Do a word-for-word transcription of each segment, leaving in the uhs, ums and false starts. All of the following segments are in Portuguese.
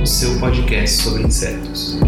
o seu podcast sobre insetos.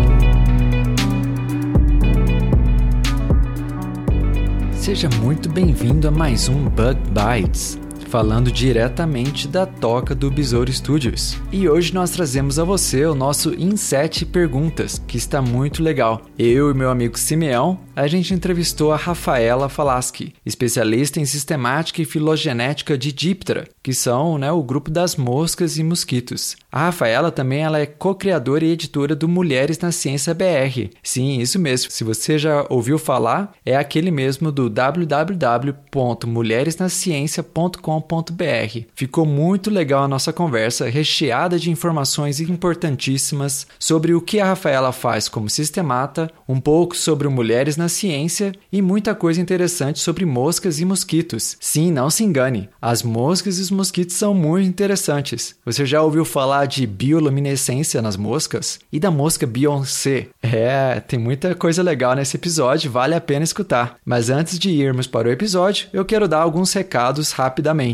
Seja muito bem-vindo a mais um Bug Bites, falando diretamente da toca do Besouro Studios. E hoje nós trazemos a você o nosso Inset Perguntas, que está muito legal. Eu e meu amigo Simeão, a gente entrevistou a Rafaela Falaschi, especialista em sistemática e filogenética de Diptera, que são, né, o grupo das moscas e mosquitos. A Rafaela também ela é co-criadora e editora do Mulheres na Ciência B R. Sim, isso mesmo. Se você já ouviu falar, é aquele mesmo do w w w ponto mulheres na ciência ponto com ponto b r. Ficou muito legal a nossa conversa, recheada de informações importantíssimas sobre o que a Rafaela faz como sistemata, um pouco sobre o Mulheres na Ciência e muita coisa interessante sobre moscas e mosquitos. Sim, não se engane, as moscas e os mosquitos são muito interessantes. Você já ouviu falar de bioluminescência nas moscas? E da mosca Beyoncé? É, tem muita coisa legal nesse episódio, vale a pena escutar. Mas antes de irmos para o episódio, eu quero dar alguns recados rapidamente.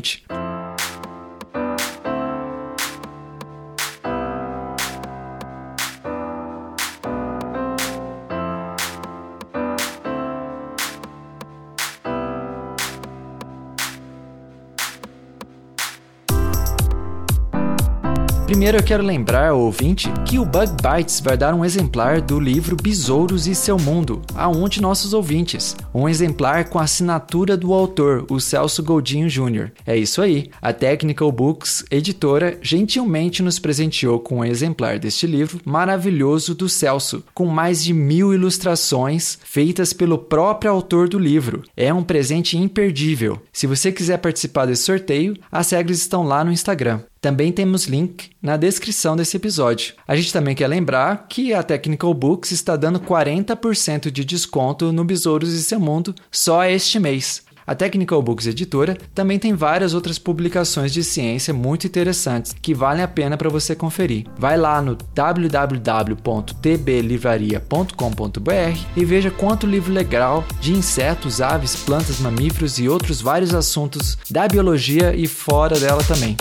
Primeiro eu quero lembrar ao ouvinte que o Bug Bites vai dar um exemplar do livro Besouros e Seu Mundo a um de nossos ouvintes, um exemplar com a assinatura do autor, o Celso Goldinho Júnior É isso aí, a Technical Books, editora, gentilmente nos presenteou com um exemplar deste livro maravilhoso do Celso, com mais de mil ilustrações feitas pelo próprio autor do livro. É um presente imperdível. Se você quiser participar desse sorteio, as regras estão lá no Instagram. Também temos link na descrição desse episódio. A gente também quer lembrar que a Technical Books está dando quarenta por cento de desconto no Besouros e Seu Mundo só este mês. A Technical Books Editora também tem várias outras publicações de ciência muito interessantes que valem a pena para você conferir. Vai lá no w w w ponto t b livraria ponto com ponto b r e veja quanto livro legal de insetos, aves, plantas, mamíferos e outros vários assuntos da biologia e fora dela também.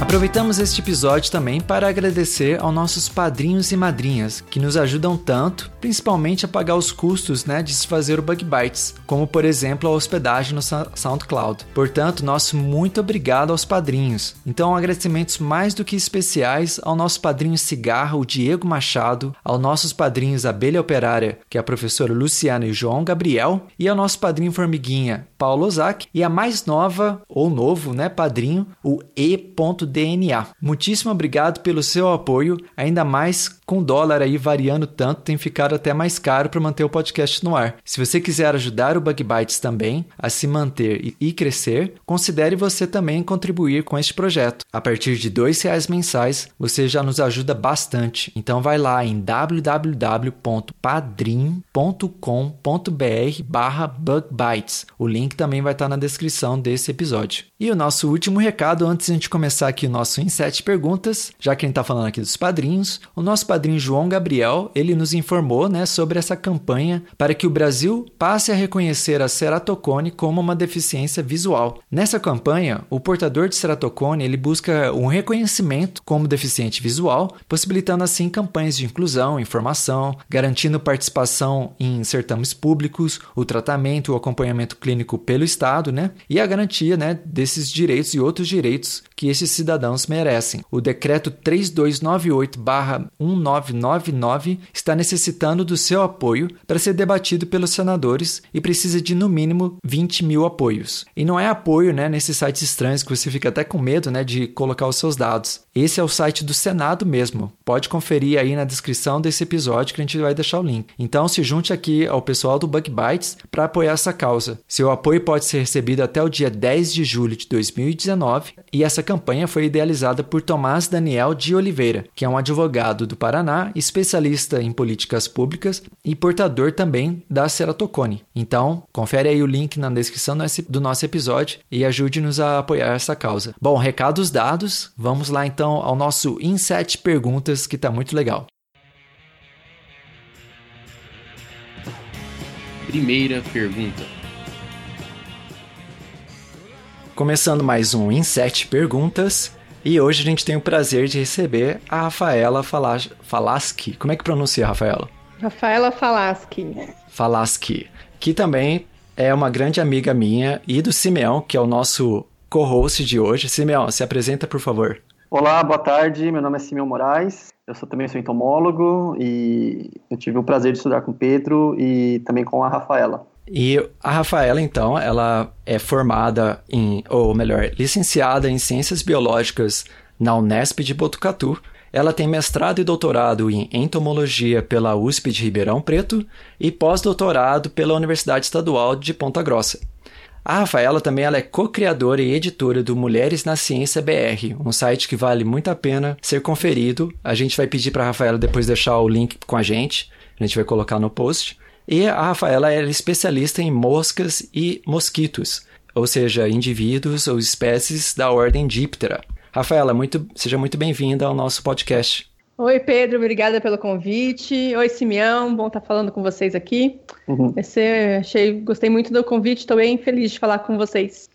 Aproveitamos este episódio também para agradecer aos nossos padrinhos e madrinhas, que nos ajudam tanto, principalmente a pagar os custos, né, de se fazer o Bug Bites, como por exemplo a hospedagem no SoundCloud. Portanto, nosso muito obrigado aos padrinhos. Então, agradecimentos mais do que especiais ao nosso padrinho Cigarra, o Diego Machado, aos nossos padrinhos Abelha Operária, que é a professora Luciana e o João Gabriel, e ao nosso padrinho Formiguinha, Paulo Ozaki, e a mais nova, ou novo, né, padrinho, o E D N A. Muitíssimo obrigado pelo seu apoio, ainda mais com o dólar aí variando tanto, tem ficado até mais caro para manter o podcast no ar. Se você quiser ajudar o Bug Bites também a se manter e crescer, considere você também contribuir com este projeto. A partir de dois reais mensais, você já nos ajuda bastante. Então vai lá em w w w ponto padrim ponto com ponto b r barra bug bites. O link também vai estar na descrição desse episódio. E o nosso último recado antes de a gente começar aqui o nosso Inset Perguntas, já que a gente está falando aqui dos padrinhos, o nosso padrinho João Gabriel, ele nos informou, né, sobre essa campanha para que o Brasil passe a reconhecer a ceratocone como uma deficiência visual. Nessa campanha, o portador de ceratocone, ele busca um reconhecimento como deficiente visual, possibilitando assim campanhas de inclusão, informação, garantindo participação em certames públicos, o tratamento, o acompanhamento clínico pelo Estado, né, e a garantia, né, de esses direitos e outros direitos que esses cidadãos merecem. O decreto três dois nove oito barra um nove nove nove está necessitando do seu apoio para ser debatido pelos senadores e precisa de, no mínimo, vinte mil apoios. E não é apoio, né, nesses sites estranhos que você fica até com medo, né, de colocar os seus dados. Esse é o site do Senado mesmo. Pode conferir aí na descrição desse episódio que a gente vai deixar o link. Então, se junte aqui ao pessoal do Bug Bites para apoiar essa causa. Seu apoio pode ser recebido até o dia dez de julho de dois mil e dezenove e essa campanha foi idealizada por Tomás Daniel de Oliveira, que é um advogado do Paraná, especialista em políticas públicas e portador também da ceratocone. Então, confere aí o link na descrição do nosso episódio e ajude-nos a apoiar essa causa. Bom, recados dados, vamos lá então ao nosso Inset Perguntas, que está muito legal. Primeira pergunta. Começando mais um Inset Perguntas, e hoje a gente tem o prazer de receber a Rafaela Falaschi. Como é que pronuncia, Rafaela? Rafaela Falaschi. Falaschi, que também é uma grande amiga minha e do Simeão, que é o nosso co-host de hoje. Simeão, se apresenta, por favor. Olá, boa tarde, meu nome é Simeão Moraes, eu sou, também sou entomólogo e eu tive o prazer de estudar com o Pedro e também com a Rafaela. E a Rafaela, então, ela é formada em, ou melhor, licenciada em Ciências Biológicas na Unesp de Botucatu. Ela tem mestrado e doutorado em entomologia pela U S P de Ribeirão Preto e pós-doutorado pela Universidade Estadual de Ponta Grossa. A Rafaela também ela é co-criadora e editora do Mulheres na Ciência B R, um site que vale muito a pena ser conferido. A gente vai pedir para a Rafaela depois deixar o link com a gente, a gente vai colocar no post. E a Rafaela é especialista em moscas e mosquitos, ou seja, indivíduos ou espécies da ordem Diptera. Rafaela, muito, seja muito bem-vinda ao nosso podcast. Oi, Pedro, obrigada pelo convite. Oi, Simeão, bom estar falando com vocês aqui. Uhum. Esse, achei, gostei muito do convite, estou bem feliz de falar com vocês.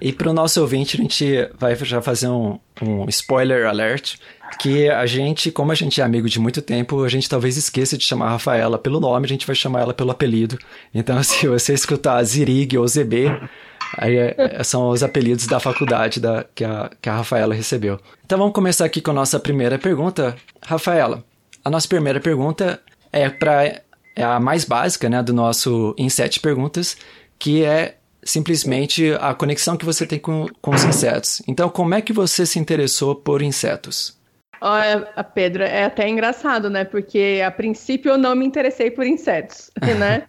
E para o nosso ouvinte, a gente vai já fazer um, um spoiler alert, que a gente, como a gente é amigo de muito tempo, a gente talvez esqueça de chamar a Rafaela pelo nome, a gente vai chamar ela pelo apelido. Então, se você escutar Zirig ou Z B... Aí são os apelidos da faculdade da, que, a, que a Rafaela recebeu. Então vamos começar aqui com a nossa primeira pergunta. Rafaela, a nossa primeira pergunta é, pra, é a mais básica, né, do nosso Inset Perguntas, que é simplesmente a conexão que você tem com, com os insetos. Então, como é que você se interessou por insetos? Olha, Pedro, é até engraçado, né? Porque, a princípio, eu não me interessei por insetos, né?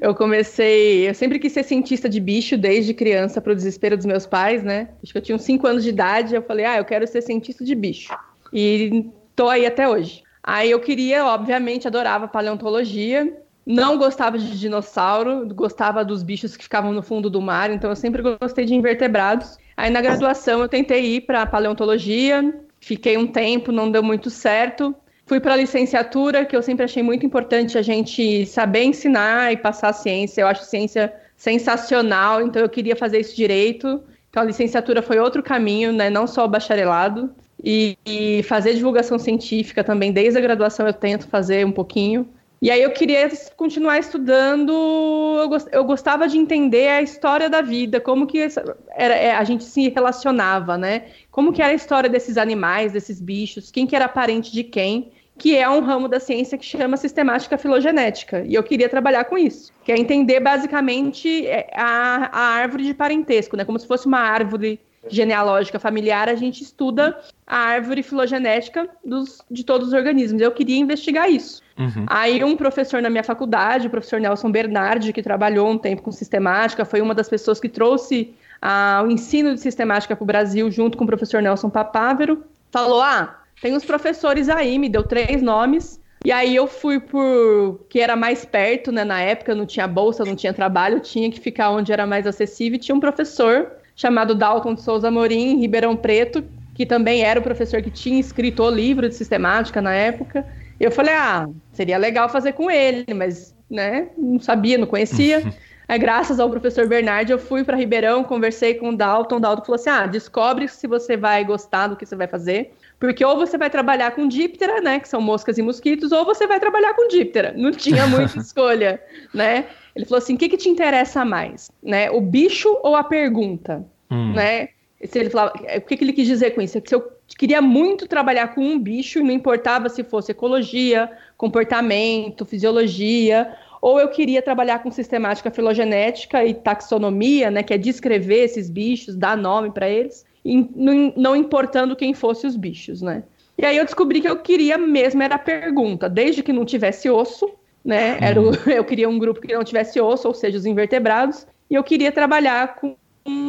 Eu comecei... Eu sempre quis ser cientista de bicho desde criança, para o desespero dos meus pais, né? Acho que eu tinha uns cinco anos de idade, eu falei, ah, eu quero ser cientista de bicho. E tô aí até hoje. Aí eu queria, obviamente, adorava paleontologia, não gostava de dinossauro, gostava dos bichos que ficavam no fundo do mar, então eu sempre gostei de invertebrados. Aí na graduação eu tentei ir para paleontologia... Fiquei um tempo, não deu muito certo. Fui para a licenciatura, que eu sempre achei muito importante a gente saber ensinar e passar a ciência. Eu acho ciência sensacional, então eu queria fazer isso direito. Então a licenciatura foi outro caminho, né? Não só o bacharelado. E, e fazer divulgação científica também, desde a graduação eu tento fazer um pouquinho. E aí eu queria continuar estudando, eu, gost, eu gostava de entender a história da vida, como que essa, era, a gente se relacionava, né? Como que era a história desses animais, desses bichos, quem que era parente de quem, que é um ramo da ciência que chama sistemática filogenética. E eu queria trabalhar com isso, que é entender basicamente a, a árvore de parentesco, né? Como se fosse uma árvore genealógica familiar, a gente estuda a árvore filogenética dos, de todos os organismos. Eu queria investigar isso. Uhum. Aí um professor na minha faculdade, o professor Nelson Bernardi, que trabalhou um tempo com sistemática, foi uma das pessoas que trouxe ah, o ensino de sistemática para o Brasil, junto com o professor Nelson Papávero, falou, ah, tem uns professores aí, me deu três nomes, e aí eu fui por... que era mais perto, né, na época, não tinha bolsa, não tinha trabalho, tinha que ficar onde era mais acessível, e tinha um professor... chamado Dalton de Souza Amorim, em Ribeirão Preto, que também era o professor que tinha escrito o livro de sistemática na época. Eu falei, ah, seria legal fazer com ele, mas, né, não sabia, não conhecia. Aí, graças ao professor Bernardi, eu fui para Ribeirão, conversei com o Dalton. O Dalton falou assim, ah, descobre se você vai gostar do que você vai fazer, porque ou você vai trabalhar com Diptera, né, que são moscas e mosquitos, ou você vai trabalhar com Diptera. Não tinha muita escolha, né? Ele falou assim, o que, que te interessa mais? Né? O bicho ou a pergunta? Hum. Né? Se ele falava, o que, que ele quis dizer com isso? Que se eu queria muito trabalhar com um bicho e não importava se fosse ecologia, comportamento, fisiologia, ou eu queria trabalhar com sistemática filogenética e taxonomia, né, que é descrever esses bichos, dar nome para eles, não importando quem fossem os bichos, né? E aí eu descobri que eu queria mesmo, era a pergunta, desde que não tivesse osso, né? Era o, eu queria um grupo que não tivesse osso, ou seja, os invertebrados, e eu queria trabalhar com,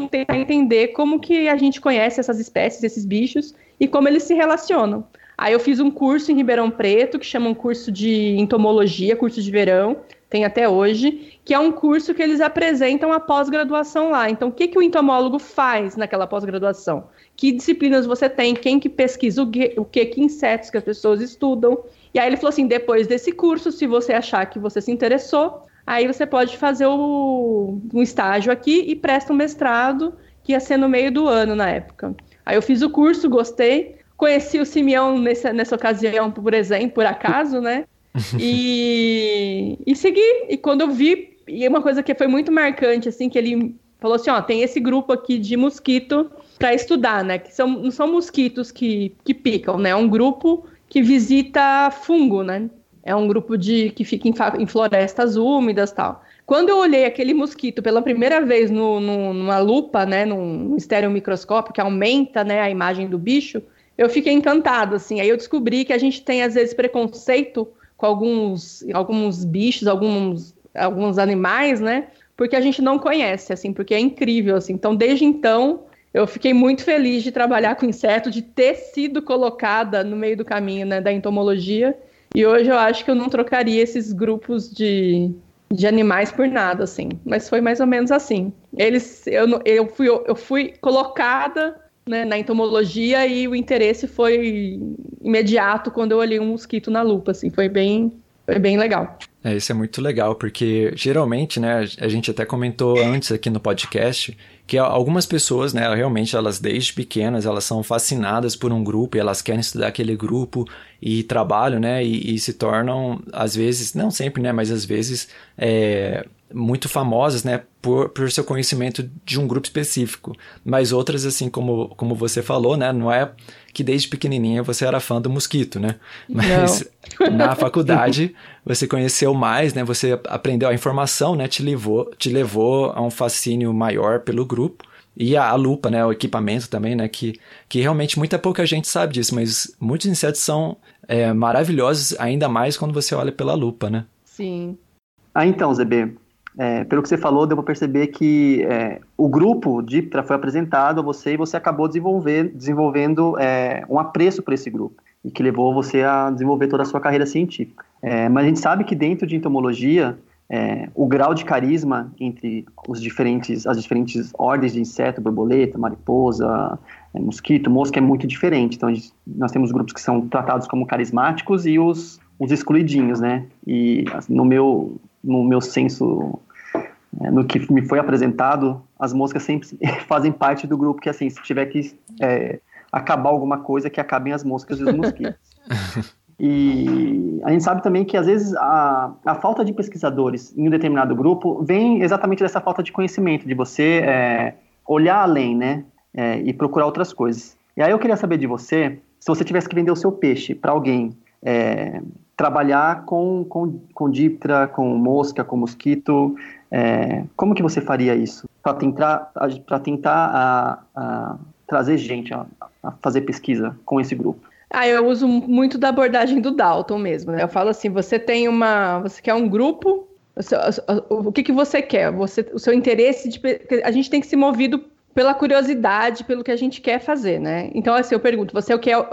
tentar entender como que a gente conhece essas espécies, esses bichos, e como eles se relacionam. Aí eu fiz um curso em Ribeirão Preto, que chama um curso de entomologia, curso de verão, tem até hoje, que é um curso que eles apresentam a pós-graduação lá. Então, o que, que o entomólogo faz naquela pós-graduação? Que disciplinas você tem? Quem que pesquisa o que, o que, que insetos que as pessoas estudam? E aí ele falou assim, depois desse curso, se você achar que você se interessou, aí você pode fazer o, um estágio aqui e presta um mestrado, que ia ser no meio do ano na época. Aí eu fiz o curso, gostei, conheci o Simeão nessa, nessa ocasião, por exemplo, por acaso, né? E, e segui, e quando eu vi, e uma coisa que foi muito marcante, assim, que ele falou assim, ó, tem esse grupo aqui de mosquito para estudar, né, que são, não são mosquitos que, que picam, né, é um grupo que visita fungo, né, é um grupo de, que fica em, em florestas úmidas e tal. Quando eu olhei aquele mosquito pela primeira vez no, no, numa lupa, né, num estereomicroscópio, que aumenta, né, a imagem do bicho, eu fiquei encantada, assim, aí eu descobri que a gente tem, às vezes, preconceito com alguns, alguns bichos, alguns, alguns animais, né? Porque a gente não conhece, assim, porque é incrível, assim. Então, desde então, eu fiquei muito feliz de trabalhar com inseto, de ter sido colocada no meio do caminho, né, da entomologia. E hoje eu acho que eu não trocaria esses grupos de, de animais por nada, assim. Mas foi mais ou menos assim. Eles, eu, eu, fui, eu fui colocada, né, na entomologia, e o interesse foi imediato quando eu olhei um mosquito na lupa, assim, foi bem, foi bem legal. É, isso é muito legal, porque geralmente, né, a gente até comentou antes aqui no podcast, que algumas pessoas, né, realmente elas desde pequenas, elas são fascinadas por um grupo e elas querem estudar aquele grupo e trabalham, né, e, e se tornam, às vezes, não sempre, né, mas às vezes, é... muito famosas, né, por, por seu conhecimento de um grupo específico. Mas outras, assim, como, como você falou, né, não é que desde pequenininha você era fã do mosquito, né? Mas na faculdade você conheceu mais, né, você aprendeu a informação, né, te levou, te levou a um fascínio maior pelo grupo. E a, a lupa, né, o equipamento também, né, que, que realmente muita pouca gente sabe disso, mas muitos insetos são é, maravilhosos, ainda mais quando você olha pela lupa, né? Sim. Ah, então, Zebê, É, pelo que você falou, deu para perceber que é, o grupo Diptera foi apresentado a você e você acabou desenvolver, desenvolvendo é, um apreço por esse grupo e que levou você a desenvolver toda a sua carreira científica. É, mas a gente sabe que dentro de entomologia, é, o grau de carisma entre os diferentes, as diferentes ordens de inseto, borboleta, mariposa, é, mosquito, mosca, é muito diferente. Então, a gente, nós temos grupos que são tratados como carismáticos e os, os excluidinhos, né? E assim, no meu... no meu senso, no que me foi apresentado, as moscas sempre fazem parte do grupo que, assim, se tiver que é, acabar alguma coisa, que acabem as moscas e os mosquitos. E a gente sabe também que, às vezes, a, a falta de pesquisadores em um determinado grupo vem exatamente dessa falta de conhecimento, de você é, olhar além, né, é, e procurar outras coisas. E aí eu queria saber de você, se você tivesse que vender o seu peixe para alguém, é, trabalhar com, com, com Diptera, com mosca, com mosquito, é, como que você faria isso? Para tentar, pra tentar a, a trazer gente, a, a fazer pesquisa com esse grupo. Ah, eu uso muito da abordagem do Dalton mesmo, né? Eu falo assim, você tem uma, você quer um grupo, o que, que você quer? Você, o seu interesse, de, a gente tem que ser movido pela curiosidade, pelo que a gente quer fazer, né? Então, assim, eu pergunto, você,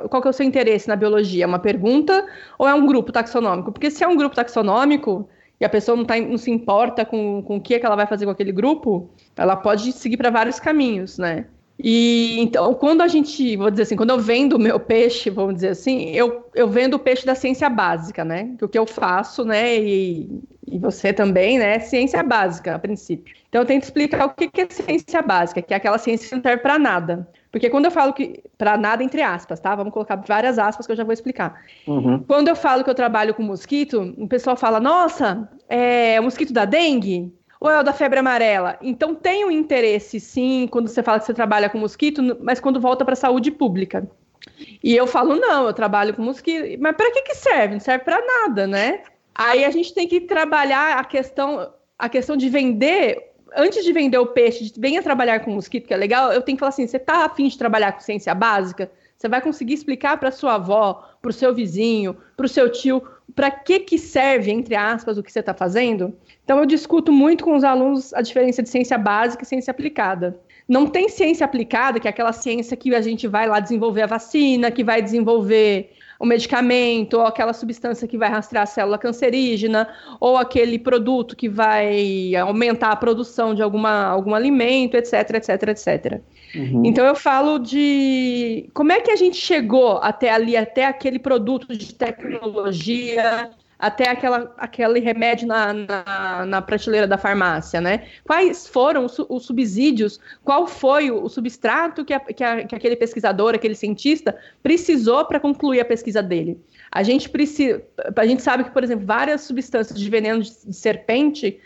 qual que é o seu interesse na biologia? É uma pergunta ou é um grupo taxonômico? Porque se é um grupo taxonômico e a pessoa não, tá, não se importa com, com o que, é que ela vai fazer com aquele grupo, ela pode seguir para vários caminhos, né? E, então, quando a gente, vou dizer assim, quando eu vendo o meu peixe, vamos dizer assim, eu, eu vendo o peixe da ciência básica, né? O que eu faço, né? E, e você também, né? Ciência básica, a princípio. Então, eu tento explicar o que é ciência básica, que é aquela ciência que não serve para nada. Porque quando eu falo que... para nada, entre aspas, tá? Vamos colocar várias aspas que eu já vou explicar. Uhum. Quando eu falo que eu trabalho com mosquito, o pessoal fala, nossa, é o mosquito da dengue? ou é o da febre amarela? Então tem um interesse, sim, quando você fala que você trabalha com mosquito, mas quando volta para a saúde pública. E eu falo, não, eu trabalho com mosquito, mas para que que serve? Não serve para nada, né? Aí a gente tem que trabalhar a questão, a questão de vender... Antes de vender o peixe, de venha trabalhar com mosquito, que é legal, eu tenho que falar assim, você está afim de trabalhar com ciência básica? Você vai conseguir explicar para sua avó, para o seu vizinho, para o seu tio, para que que serve, entre aspas, o que você está fazendo? Então eu discuto muito com os alunos a diferença de ciência básica e ciência aplicada. Não tem ciência aplicada, que é aquela ciência que a gente vai lá desenvolver a vacina, que vai desenvolver... o medicamento, ou aquela substância que vai rastrear a célula cancerígena, ou aquele produto que vai aumentar a produção de alguma, algum alimento, etc, etc, etcétera. Uhum. Então eu falo de como é que a gente chegou até ali, até aquele produto de tecnologia, até aquela, aquele remédio na, na, na prateleira da farmácia, né? Quais foram os, os subsídios, qual foi o, o substrato que, a, que, a, que aquele pesquisador, aquele cientista precisou para concluir a pesquisa dele? A gente, precisa, a gente sabe que, por exemplo, várias substâncias de veneno de, de serpente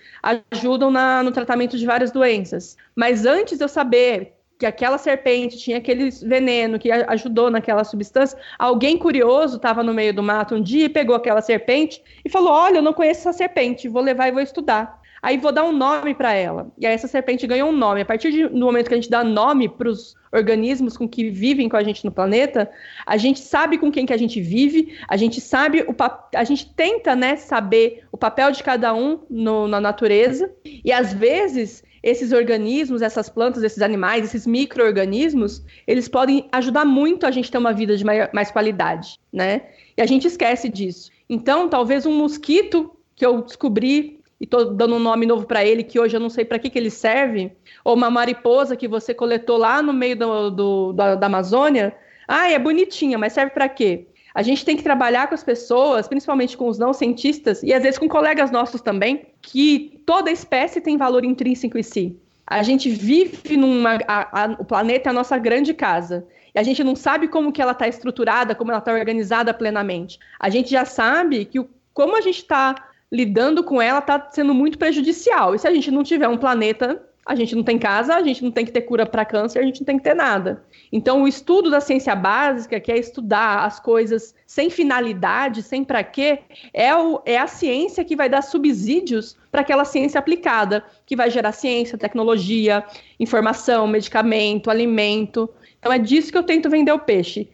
ajudam na, no tratamento de várias doenças, mas antes de eu saber... que aquela serpente tinha aquele veneno que ajudou naquela substância, alguém curioso estava no meio do mato um dia e pegou aquela serpente e falou, olha, eu não conheço essa serpente, vou levar e vou estudar. Aí vou dar um nome para ela. E aí essa serpente ganhou um nome. A partir de, do momento que a gente dá nome para os organismos com que vivem com a gente no planeta, a gente sabe com quem que a gente vive, a gente sabe, o pap... a gente tenta, né, saber o papel de cada um no, na natureza. E às vezes... esses organismos, essas plantas, esses animais, esses micro-organismos, eles podem ajudar muito a gente ter uma vida de maior, mais qualidade, né? E a gente esquece disso. Então, talvez um mosquito que eu descobri, e tô dando um nome novo para ele, que hoje eu não sei para que que ele serve, ou uma mariposa que você coletou lá no meio do, do, da, da Amazônia, ah, é bonitinha, mas serve para quê? A gente tem que trabalhar com as pessoas, principalmente com os não cientistas, e às vezes com colegas nossos também, que toda espécie tem valor intrínseco em si. A gente vive numa... A, a, o planeta é a nossa grande casa. E a gente não sabe como que ela está estruturada, como ela está organizada plenamente. A gente já sabe que o, como a gente está lidando com ela está sendo muito prejudicial. E se a gente não tiver um planeta... a gente não tem casa, a gente não tem que ter cura para câncer, a gente não tem que ter nada. Então, o estudo da ciência básica, que é estudar as coisas sem finalidade, sem para quê, é, o, é a ciência que vai dar subsídios para aquela ciência aplicada, que vai gerar ciência, tecnologia, informação, medicamento, alimento. Então, é disso que eu tento vender o peixe.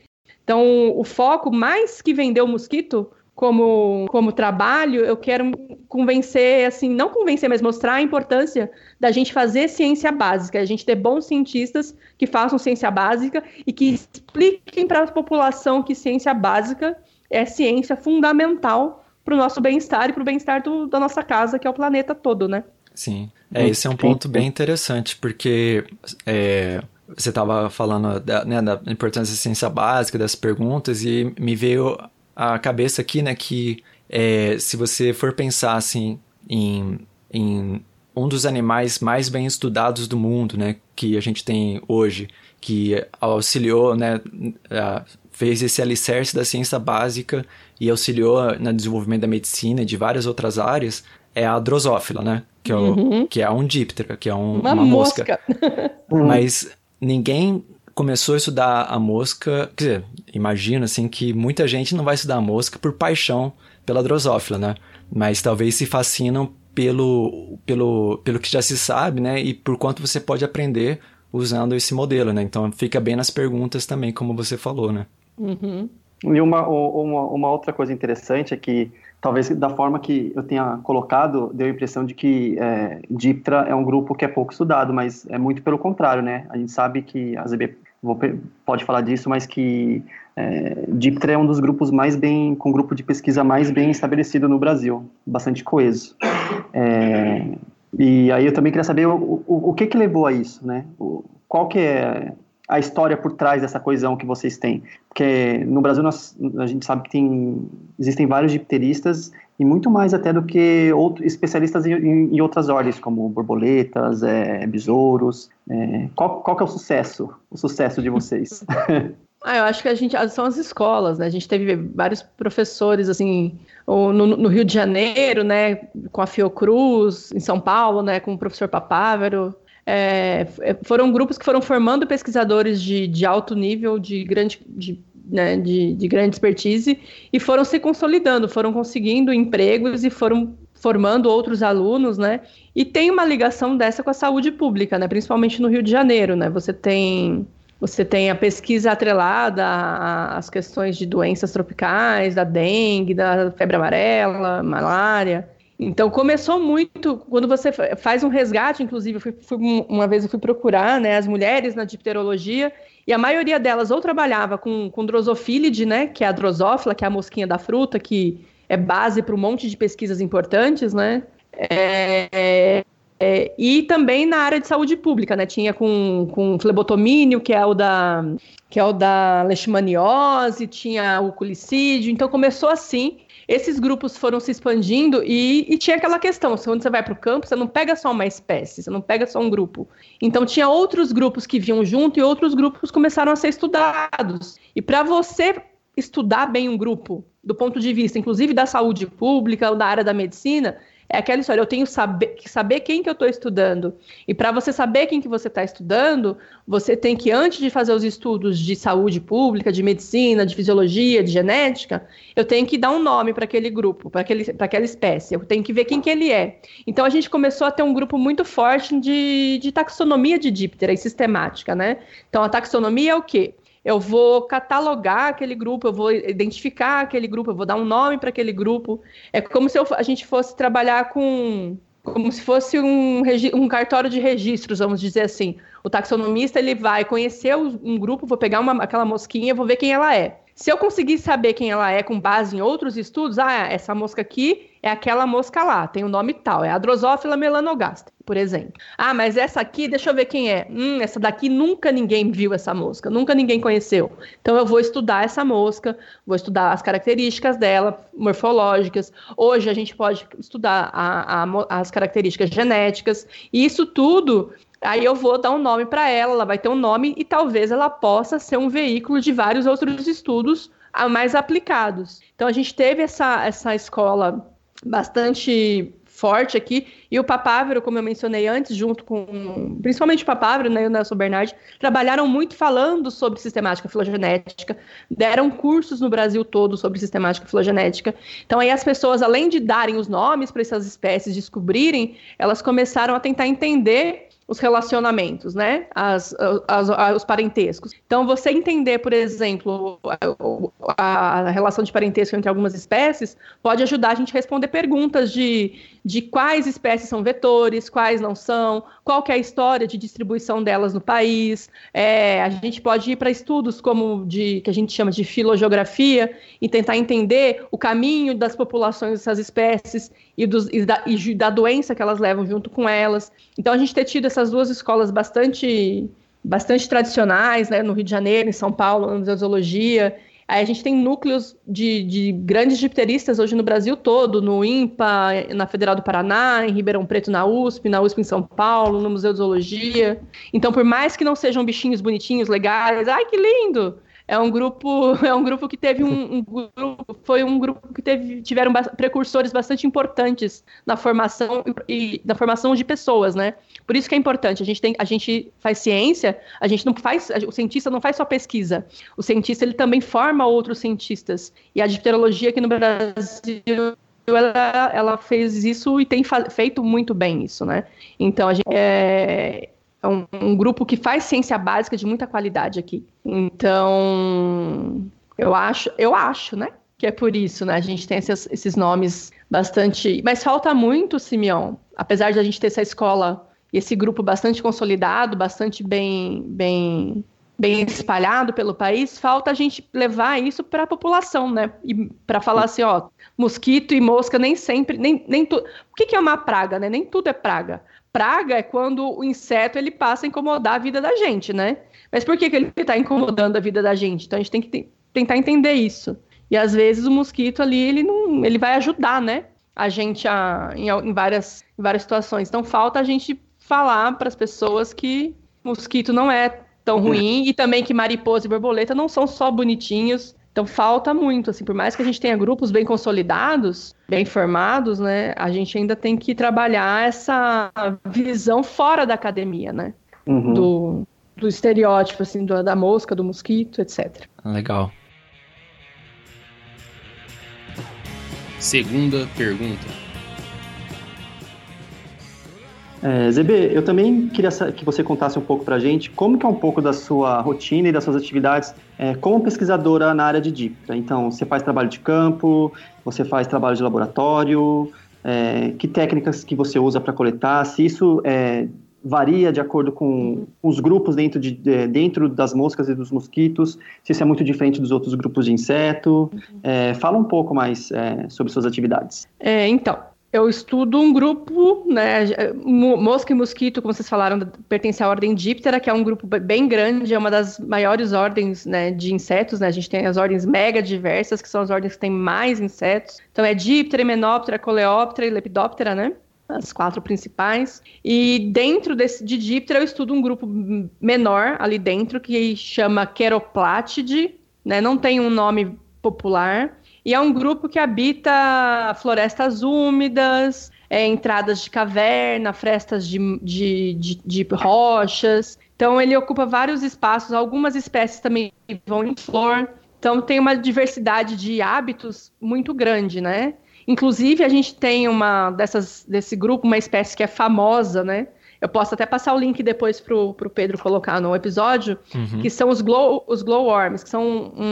Então, o foco, mais que vender o mosquito... Como, como trabalho, eu quero convencer, assim, não convencer, mas mostrar a importância da gente fazer ciência básica, a gente ter bons cientistas que façam ciência básica e que expliquem para a população que ciência básica é ciência fundamental para o nosso bem-estar e para o bem-estar do, da nossa casa, que é o planeta todo, né? Sim, é, esse é um ponto bem interessante, porque... É... você estava falando da, né, da importância da ciência básica, das perguntas, e me veio... a cabeça aqui, né, que é, se você for pensar, assim, em, em um dos animais mais bem estudados do mundo, né, que a gente tem hoje, que auxiliou, né, a, fez esse alicerce da ciência básica e auxiliou no desenvolvimento da medicina e de várias outras áreas, é a drosófila, né, que é, o, uhum. que é um díptera, que é um, uma, uma mosca. mosca. Mas ninguém... começou a estudar a mosca, quer dizer, imagino assim que muita gente não vai estudar a mosca por paixão pela drosófila, né? Mas talvez se fascinam pelo, pelo, pelo que já se sabe, né? E por quanto você pode aprender usando esse modelo, né? Então fica bem nas perguntas também, como você falou, né? Uhum. E uma, uma, uma outra coisa interessante é que, talvez da forma que eu tenha colocado, deu a impressão de que é, Diptera é um grupo que é pouco estudado, mas é muito pelo contrário, né? A gente sabe que a Z B... Vou, pode falar disso, mas que é, Diptera é um dos grupos mais bem, com grupo de pesquisa mais bem estabelecido no Brasil, bastante coeso. É, e aí eu também queria saber o, o, o que que levou a isso, né? O, qual que é a história por trás dessa coesão que vocês têm? Porque no Brasil nós, a gente sabe que tem, existem vários dipteristas e muito mais até do que outro, especialistas em, em, em outras ordens, como borboletas, é, besouros. É, qual, qual que é o sucesso? O sucesso de vocês? Ah, eu acho que a gente, são as escolas, né? A gente teve vários professores, assim, no, no Rio de Janeiro, né? Com a Fiocruz, em São Paulo, né? Com o professor Papávero. É, foram grupos que foram formando pesquisadores de, de alto nível, de grande, de, né, de, de grande expertise, e foram se consolidando, foram conseguindo empregos e foram formando outros alunos, né? E tem uma ligação dessa com a saúde pública, né? Principalmente no Rio de Janeiro, né? Você tem... Você tem a pesquisa atrelada às questões de doenças tropicais, da dengue, da febre amarela, malária. Então, começou muito... Quando você faz um resgate, inclusive, eu fui, fui, uma vez eu fui procurar, né, as mulheres na dipterologia, e a maioria delas ou trabalhava com, com drosofilide, né, que é a drosófila, que é a mosquinha da fruta, que é base para um monte de pesquisas importantes, né? É... É, e também na área de saúde pública, né? Tinha com, com flebotomínio, que é o da, que é o da leishmaniose, tinha o culicídio. Então, começou assim. Esses grupos foram se expandindo e, e tinha aquela questão. Quando você vai para o campo, você não pega só uma espécie, você não pega só um grupo. Então, tinha outros grupos que vinham junto e outros grupos começaram a ser estudados. E para você estudar bem um grupo, do ponto de vista, inclusive, da saúde pública ou da área da medicina... É aquela história, eu tenho que saber, saber quem que eu estou estudando. E para você saber quem que você está estudando, você tem que, antes de fazer os estudos de saúde pública, de medicina, de fisiologia, de genética, eu tenho que dar um nome para aquele grupo, para aquela espécie. Eu tenho que ver quem que ele é. Então, a gente começou a ter um grupo muito forte de, de taxonomia de Diptera e sistemática, né? Então, a taxonomia é o quê? Eu vou catalogar aquele grupo, eu vou identificar aquele grupo, eu vou dar um nome para aquele grupo. É como se eu, a gente fosse trabalhar com... Como se fosse um, um cartório de registros, vamos dizer assim. O taxonomista, ele vai conhecer um grupo, vou pegar uma, aquela mosquinha, vou ver quem ela é. Se eu conseguir saber quem ela é com base em outros estudos, ah, essa mosca aqui é aquela mosca lá, tem um nome tal, é a drosófila melanogaster, por exemplo. Ah, mas essa aqui, deixa eu ver quem é. Hum, essa daqui nunca ninguém viu essa mosca, nunca ninguém conheceu. Então eu vou estudar essa mosca, vou estudar as características dela, morfológicas. Hoje a gente pode estudar a, a, as características genéticas, e isso tudo... Aí eu vou dar um nome para ela, ela vai ter um nome e talvez ela possa ser um veículo de vários outros estudos mais aplicados. Então a gente teve essa, essa escola bastante forte aqui, e o Papávero, como eu mencionei antes, junto com, principalmente o Papávero, né, e o Nelson Bernardi, trabalharam muito falando sobre sistemática filogenética, deram cursos no Brasil todo sobre sistemática filogenética. Então aí as pessoas, além de darem os nomes para essas espécies, descobrirem, elas começaram a tentar entender os relacionamentos, né? As, as, as, os parentescos. Então, você entender, por exemplo, a, a relação de parentesco entre algumas espécies pode ajudar a gente a responder perguntas de, de quais espécies são vetores, quais não são, qual que é a história de distribuição delas no país. É, a gente pode ir para estudos como de, que a gente chama de filogeografia e tentar entender o caminho das populações dessas espécies e, dos, e, da, e da doença que elas levam junto com elas. Então, a gente ter tido essa essas duas escolas bastante, bastante tradicionais, né, no Rio de Janeiro, em São Paulo, na Museu de Zoologia. Aí a gente tem núcleos de, de grandes dipteristas hoje no Brasil todo, no INPA, na Federal do Paraná, em Ribeirão Preto, na U S P, na U S P em São Paulo, no Museu de Zoologia. Então, por mais que não sejam bichinhos bonitinhos, legais, ai, que lindo! É um grupo, é um grupo que teve um, um grupo, foi um grupo que teve, tiveram precursores bastante importantes na formação e na formação de pessoas, né? Por isso que é importante. A gente tem, a gente faz ciência, a gente não faz, o cientista não faz só pesquisa. O cientista ele também forma outros cientistas. E a dipterologia aqui no Brasil ela, ela fez isso e tem feito muito bem isso, né? Então a gente é, É um, um grupo que faz ciência básica de muita qualidade aqui. Então, eu acho, eu acho, né? Que é por isso, né? A gente tem esses, esses nomes bastante... Mas falta muito, Simeão. Apesar de a gente ter essa escola e esse grupo bastante consolidado, bastante bem, bem, bem espalhado pelo país, falta a gente levar isso para a população, né? E para falar assim, ó, mosquito e mosca nem sempre... Nem, nem tu... O que, que é uma praga, né? Nem tudo é praga. Praga é quando o inseto ele passa a incomodar a vida da gente, né? Mas por que, que ele está incomodando a vida da gente? Então a gente tem que te- tentar entender isso. E às vezes o mosquito ali, ele, não, ele vai ajudar, né? A gente a, em, em, várias, em várias situações. Então falta a gente falar para as pessoas que mosquito não é tão ruim, e também que mariposa e borboleta não são só bonitinhos. Então falta muito, assim, por mais que a gente tenha grupos bem consolidados, bem formados, né, a gente ainda tem que trabalhar essa visão fora da academia, né, uhum. do, do estereótipo, assim, do, da mosca, do mosquito, etcétera. Legal. Segunda pergunta. É, Zebê, eu também queria que você contasse um pouco pra gente como que é um pouco da sua rotina e das suas atividades é, como pesquisadora na área de Diptera. Então, você faz trabalho de campo, você faz trabalho de laboratório, é, que técnicas que você usa para coletar, se isso é, varia de acordo com os grupos dentro, de, de, dentro das moscas e dos mosquitos, se isso é muito diferente dos outros grupos de inseto. É, fala um pouco mais é, sobre suas atividades. É, então... Eu estudo um grupo, né, mosca e mosquito, como vocês falaram, pertence à ordem Diptera, que é um grupo bem grande, é uma das maiores ordens, né, de insetos, né, a gente tem as ordens mega diversas, que são as ordens que tem mais insetos, então é Diptera, Himenóptera, Coleóptera e Lepidóptera, né, as quatro principais, e dentro desse, de Diptera eu estudo um grupo menor ali dentro, que chama Queroplátide, né, não tem um nome popular. E é um grupo que habita florestas úmidas, é, entradas de caverna, frestas de, de, de, de rochas. Então, ele ocupa vários espaços. Algumas espécies também vão em flor. Então, tem uma diversidade de hábitos muito grande, né? Inclusive, a gente tem uma dessas, desse grupo, uma espécie que é famosa, né? Eu posso até passar o link depois para o Pedro colocar no episódio, uhum. que são os, glow, os glowworms, que são um...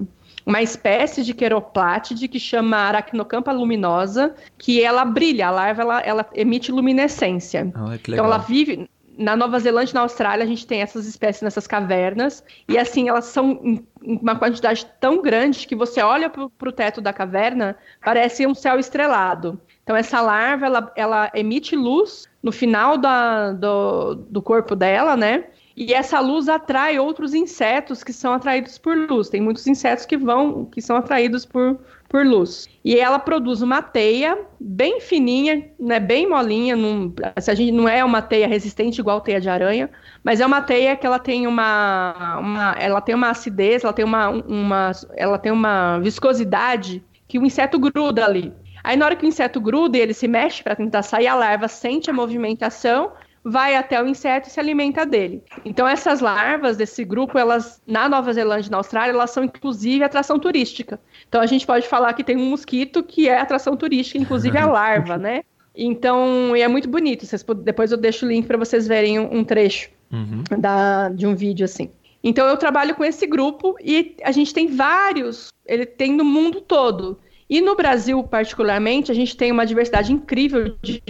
um uma espécie de queroplátide que chama aracnocampa luminosa, que ela brilha, a larva ela, ela emite luminescência. Ah, que legal. Então ela vive, na Nova Zelândia e na Austrália a gente tem essas espécies nessas cavernas, e assim elas são em uma quantidade tão grande que você olha para o teto da caverna, parece um céu estrelado. Então essa larva, ela, ela emite luz no final da, do, do corpo dela, né? E essa luz atrai outros insetos que são atraídos por luz. Tem muitos insetos que vão, que são atraídos por, por luz. E ela produz uma teia bem fininha, né, bem molinha. Não, a gente, não é uma teia resistente igual teia de aranha, mas é uma teia que ela tem uma, uma, ela tem uma acidez, ela tem uma, uma, ela tem uma viscosidade que o inseto gruda ali. Aí na hora que o inseto gruda e ele se mexe para tentar sair, a larva sente a movimentação, vai até o inseto e se alimenta dele. Então, essas larvas desse grupo, elas, na Nova Zelândia e na Austrália, elas são, inclusive, atração turística. Então, a gente pode falar que tem um mosquito que é atração turística, inclusive a larva, né? Então, e é muito bonito. Vocês, depois eu deixo o link para vocês verem um, um trecho uhum. da, de um vídeo, assim. Então, eu trabalho com esse grupo e a gente tem vários, ele tem no mundo todo. E no Brasil, particularmente, a gente tem uma diversidade incrível de...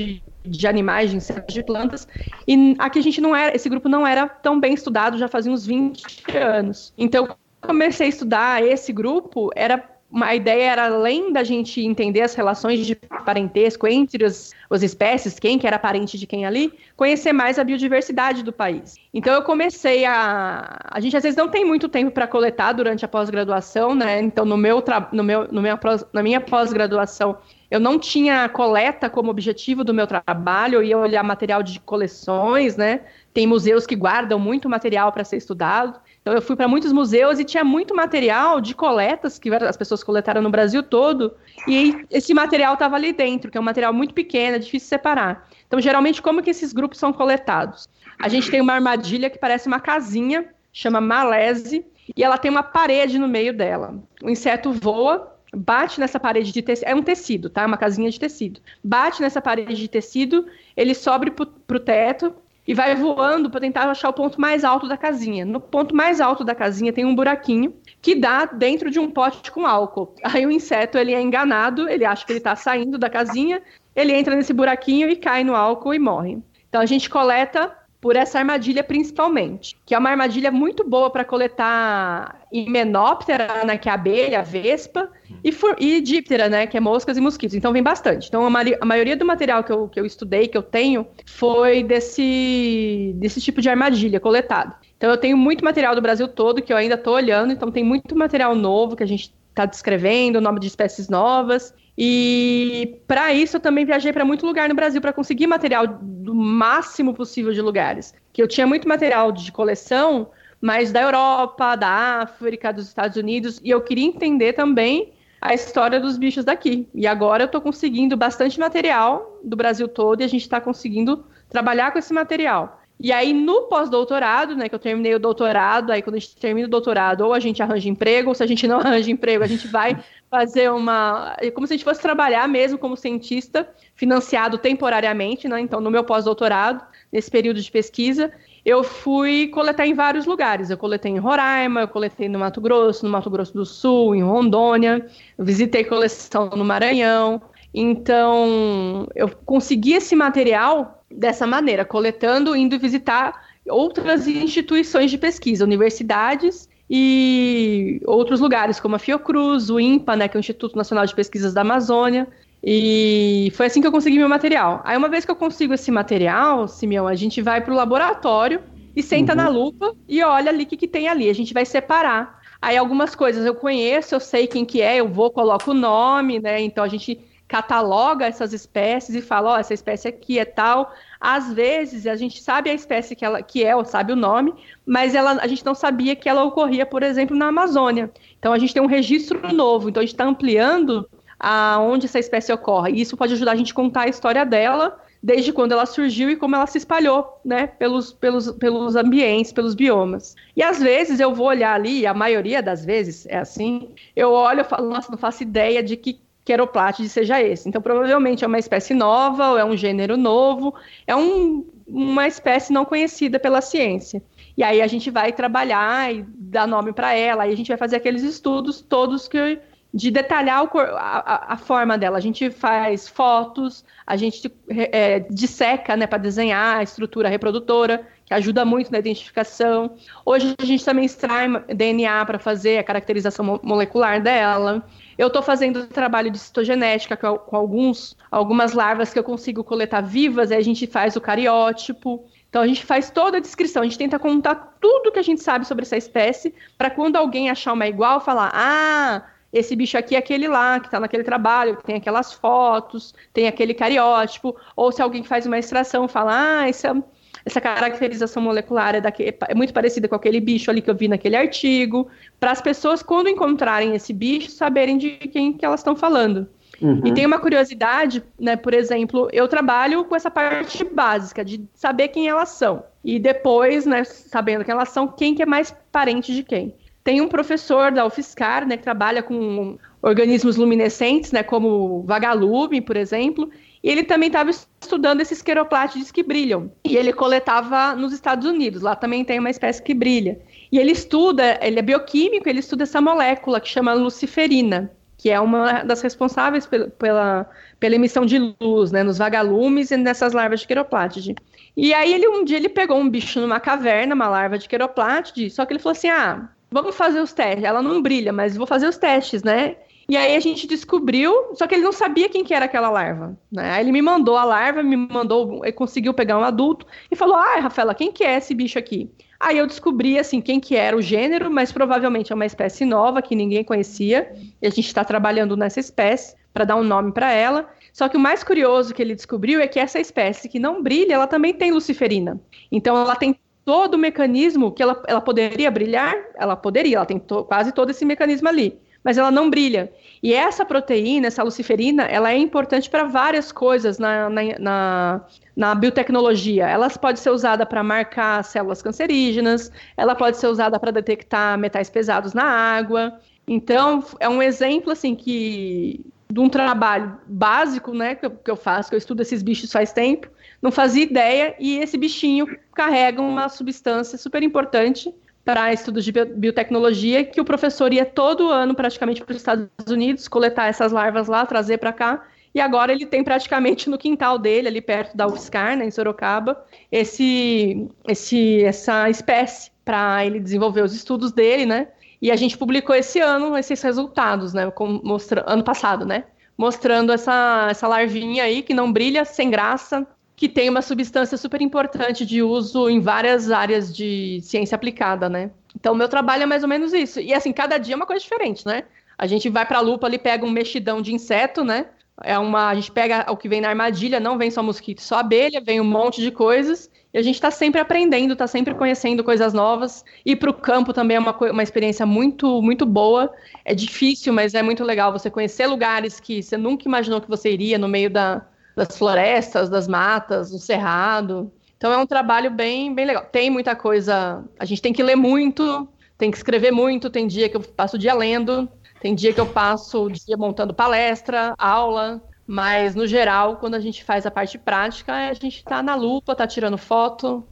de animais, de insetos, de plantas, e aqui a gente não era, esse grupo não era tão bem estudado, já fazia uns vinte anos. Então, quando eu comecei a estudar esse grupo, era, a ideia era, além da gente entender as relações de parentesco entre as, as espécies, quem que era parente de quem ali, conhecer mais a biodiversidade do país. Então, eu comecei a... A gente, às vezes, não tem muito tempo para coletar durante a pós-graduação, né? Então, no meu, tra... no meu, no meu, na minha pós-graduação, eu não tinha coleta como objetivo do meu trabalho, eu ia olhar material de coleções, né? Tem museus que guardam muito material para ser estudado. Então, eu fui para muitos museus e tinha muito material de coletas que as pessoas coletaram no Brasil todo. E esse material estava ali dentro, que é um material muito pequeno, é difícil separar. Então, geralmente, como que esses grupos são coletados? A gente tem uma armadilha que parece uma casinha, chama malese, e ela tem uma parede no meio dela. O inseto voa, bate nessa parede de tecido, é um tecido, tá? Uma casinha de tecido. Bate nessa parede de tecido, ele sobe pro, pro teto e vai voando para tentar achar o ponto mais alto da casinha. No ponto mais alto da casinha tem um buraquinho que dá dentro de um pote com álcool. Aí o inseto, ele é enganado, ele acha que ele tá saindo da casinha, ele entra nesse buraquinho e cai no álcool e morre. Então a gente coleta por essa armadilha principalmente, que é uma armadilha muito boa para coletar himenóptera, né, que é abelha, vespa, e, e díptera, né, que é moscas e mosquitos, então vem bastante. Então a, ma a maioria do material que eu, que eu estudei, que eu tenho, foi desse, desse tipo de armadilha coletado. Então eu tenho muito material do Brasil todo que eu ainda estou olhando, então tem muito material novo que a gente está descrevendo, o nome de espécies novas. E para isso eu também viajei para muito lugar no Brasil para conseguir material do máximo possível de lugares. Que eu tinha muito material de coleção, mas da Europa, da África, dos Estados Unidos, e eu queria entender também a história dos bichos daqui. E agora eu estou conseguindo bastante material do Brasil todo e a gente está conseguindo trabalhar com esse material. E aí no pós-doutorado, né, que eu terminei o doutorado, aí quando a gente termina o doutorado, ou a gente arranja emprego, ou se a gente não arranja emprego, a gente vai fazer uma... como se a gente fosse trabalhar mesmo como cientista, financiado temporariamente, né? Então no meu pós-doutorado, nesse período de pesquisa, eu fui coletar em vários lugares. Eu coletei em Roraima, eu coletei no Mato Grosso, no Mato Grosso do Sul, em Rondônia, eu visitei coleção no Maranhão. Então eu consegui esse material dessa maneira, coletando, indo visitar outras instituições de pesquisa, universidades e outros lugares, como a Fiocruz, o INPA, né, que é o Instituto Nacional de Pesquisas da Amazônia, e foi assim que eu consegui meu material. Aí uma vez que eu consigo esse material, Simeão, a gente vai para o laboratório e senta uhum. na lupa e olha ali o que, que tem ali, a gente vai separar. Aí algumas coisas eu conheço, eu sei quem que é, eu vou, coloco o nome, né, então a gente... cataloga essas espécies e fala, ó, essa espécie aqui é tal. Às vezes a gente sabe a espécie que, ela, que é, ou sabe o nome, mas ela, a gente não sabia que ela ocorria, por exemplo, na Amazônia. Então a gente tem um registro novo, então a gente está ampliando aonde essa espécie ocorre. E isso pode ajudar a gente a contar a história dela, desde quando ela surgiu e como ela se espalhou, né, pelos, pelos, pelos ambientes, pelos biomas. E às vezes eu vou olhar ali, a maioria das vezes é assim, eu olho e falo, nossa, não faço ideia de que Queroplátide seja esse. Então, provavelmente é uma espécie nova, ou é um gênero novo, é um, uma espécie não conhecida pela ciência. E aí a gente vai trabalhar e dar nome para ela, aí a gente vai fazer aqueles estudos todos que, de detalhar o, a, a forma dela. A gente faz fotos, a gente é, disseca, né, para desenhar a estrutura reprodutora, que ajuda muito na identificação. Hoje a gente também extrai D N A para fazer a caracterização molecular dela. Eu estou fazendo trabalho de citogenética com alguns, algumas larvas que eu consigo coletar vivas, aí a gente faz o cariótipo. Então a gente faz toda a descrição, a gente tenta contar tudo que a gente sabe sobre essa espécie, para quando alguém achar uma igual, falar, ah, esse bicho aqui é aquele lá, que está naquele trabalho, que tem aquelas fotos, tem aquele cariótipo. Ou se alguém faz uma extração, fala, ah, essa... essa caracterização molecular é, daquele, é muito parecida com aquele bicho ali que eu vi naquele artigo, para as pessoas, quando encontrarem esse bicho, saberem de quem que elas estão falando. Uhum. E tem uma curiosidade, né, por exemplo, eu trabalho com essa parte básica, de saber quem elas são. E depois, né, sabendo quem elas são, quem que é mais parente de quem. Tem um professor da UFSCar, né, que trabalha com organismos luminescentes, né, como vagalume, por exemplo, e ele também estava estudando esses queroplátides que brilham. E ele coletava nos Estados Unidos, lá também tem uma espécie que brilha. E ele estuda, ele é bioquímico, ele estuda essa molécula que chama luciferina, que é uma das responsáveis pela, pela, pela emissão de luz, né, nos vagalumes e nessas larvas de queroplátide. E aí ele, um dia ele pegou um bicho numa caverna, uma larva de queroplátide, só que ele falou assim, ah, vamos fazer os testes, ela não brilha, mas vou fazer os testes, né? E aí a gente descobriu, só que ele não sabia quem que era aquela larva, né? Aí ele me mandou a larva, me mandou, ele conseguiu pegar um adulto e falou, ah, Rafaela, quem que é esse bicho aqui? Aí eu descobri, assim, quem que era o gênero, mas provavelmente é uma espécie nova que ninguém conhecia, e a gente está trabalhando nessa espécie para dar um nome para ela. Só que o mais curioso que ele descobriu é que essa espécie que não brilha, ela também tem luciferina. Então ela tem todo o mecanismo que ela, ela poderia brilhar, ela poderia, ela tem to, quase todo esse mecanismo ali, mas ela não brilha. E essa proteína, essa luciferina, ela é importante para várias coisas na, na, na, na biotecnologia. Ela pode ser usada para marcar células cancerígenas, ela pode ser usada para detectar metais pesados na água. Então, é um exemplo assim, que, de um trabalho básico, né, que, eu, que eu faço, que eu estudo esses bichos faz tempo, não fazia ideia, e esse bichinho carrega uma substância super importante para estudos de biotecnologia, que o professor ia todo ano praticamente para os Estados Unidos, coletar essas larvas lá, trazer para cá, e agora ele tem praticamente no quintal dele, ali perto da UFSCar, né, em Sorocaba, esse, esse, essa espécie para ele desenvolver os estudos dele, né, e a gente publicou esse ano esses resultados, né, com, mostra, ano passado, né, mostrando essa, essa larvinha aí, que não brilha, sem graça, que tem uma substância super importante de uso em várias áreas de ciência aplicada, né? Então, meu trabalho é mais ou menos isso. E, assim, cada dia é uma coisa diferente, né? A gente vai para a lupa ali, pega um mexidão de inseto, né? É uma, a gente pega o que vem na armadilha, não vem só mosquito, só abelha, vem um monte de coisas, e a gente está sempre aprendendo, está sempre conhecendo coisas novas. Ir para o campo também é uma, uma experiência muito, muito boa, é difícil, mas é muito legal você conhecer lugares que você nunca imaginou que você iria, no meio da, das florestas, das matas, do cerrado. Então é um trabalho bem, bem legal. Tem muita coisa, a gente tem que ler muito, tem que escrever muito, tem dia que eu passo o dia lendo. Tem dia que eu passo o dia montando palestra, aula, mas, no geral, quando a gente faz a parte prática, a gente tá na lupa, tá tirando foto,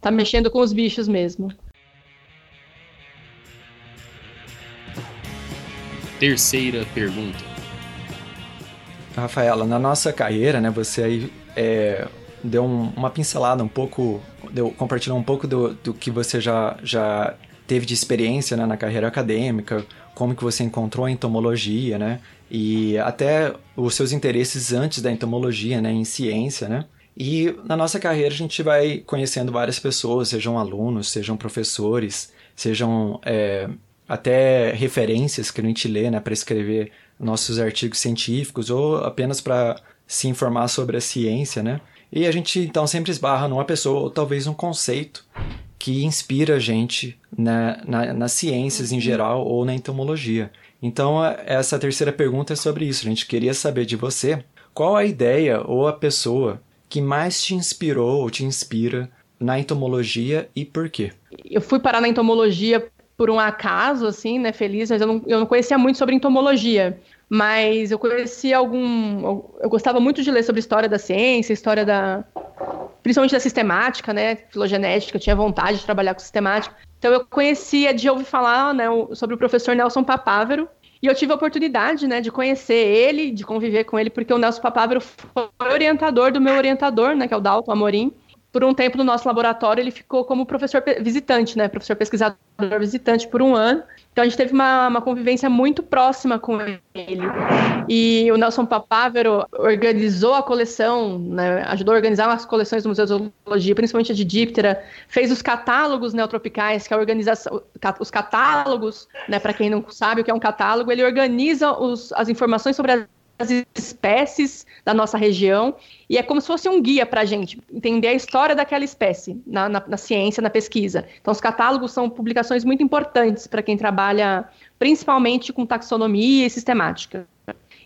tá mexendo com os bichos mesmo. Terceira pergunta. Rafaela, na nossa carreira, né, você aí é, deu um, uma pincelada um pouco, deu, compartilhou um pouco do, do que você já, já teve de experiência, né, na carreira acadêmica, como que você encontrou a entomologia, né? E até os seus interesses antes da entomologia, né? Em ciência, né? E na nossa carreira a gente vai conhecendo várias pessoas, sejam alunos, sejam professores, sejam é, até referências que a gente lê, né? Para escrever nossos artigos científicos ou apenas para se informar sobre a ciência, né? E a gente, então, sempre esbarra numa pessoa ou talvez um conceito que inspira a gente na, na, nas ciências em geral ou na entomologia. Então, essa terceira pergunta é sobre isso. A gente queria saber de você qual a ideia ou a pessoa que mais te inspirou ou te inspira na entomologia e por quê? Eu fui parar na entomologia por um acaso, assim, né, feliz, mas eu não, eu não conhecia muito sobre entomologia. Mas eu conhecia algum... Eu gostava muito de ler sobre história da ciência, história da... principalmente da sistemática, né, filogenética, eu tinha vontade de trabalhar com sistemática. Então eu conhecia, de ouvir falar, né, sobre o professor Nelson Papávero, e eu tive a oportunidade, né, de conhecer ele, de conviver com ele, porque o Nelson Papávero foi orientador do meu orientador, né, que é o Dalton Amorim. Por um tempo no nosso laboratório ele ficou como professor visitante, né, professor pesquisador visitante por um ano. Então a gente teve uma, uma convivência muito próxima com ele. E o Nelson Papávero organizou a coleção, né, ajudou a organizar as coleções do Museu de Zoologia, principalmente a de Diptera, fez os catálogos neotropicais, que é a organização, os catálogos, né, para quem não sabe o que é um catálogo, ele organiza os, as informações sobre as as espécies da nossa região, e é como se fosse um guia para a gente entender a história daquela espécie na, na, na ciência, na pesquisa. Então, os catálogos são publicações muito importantes para quem trabalha principalmente com taxonomia e sistemática.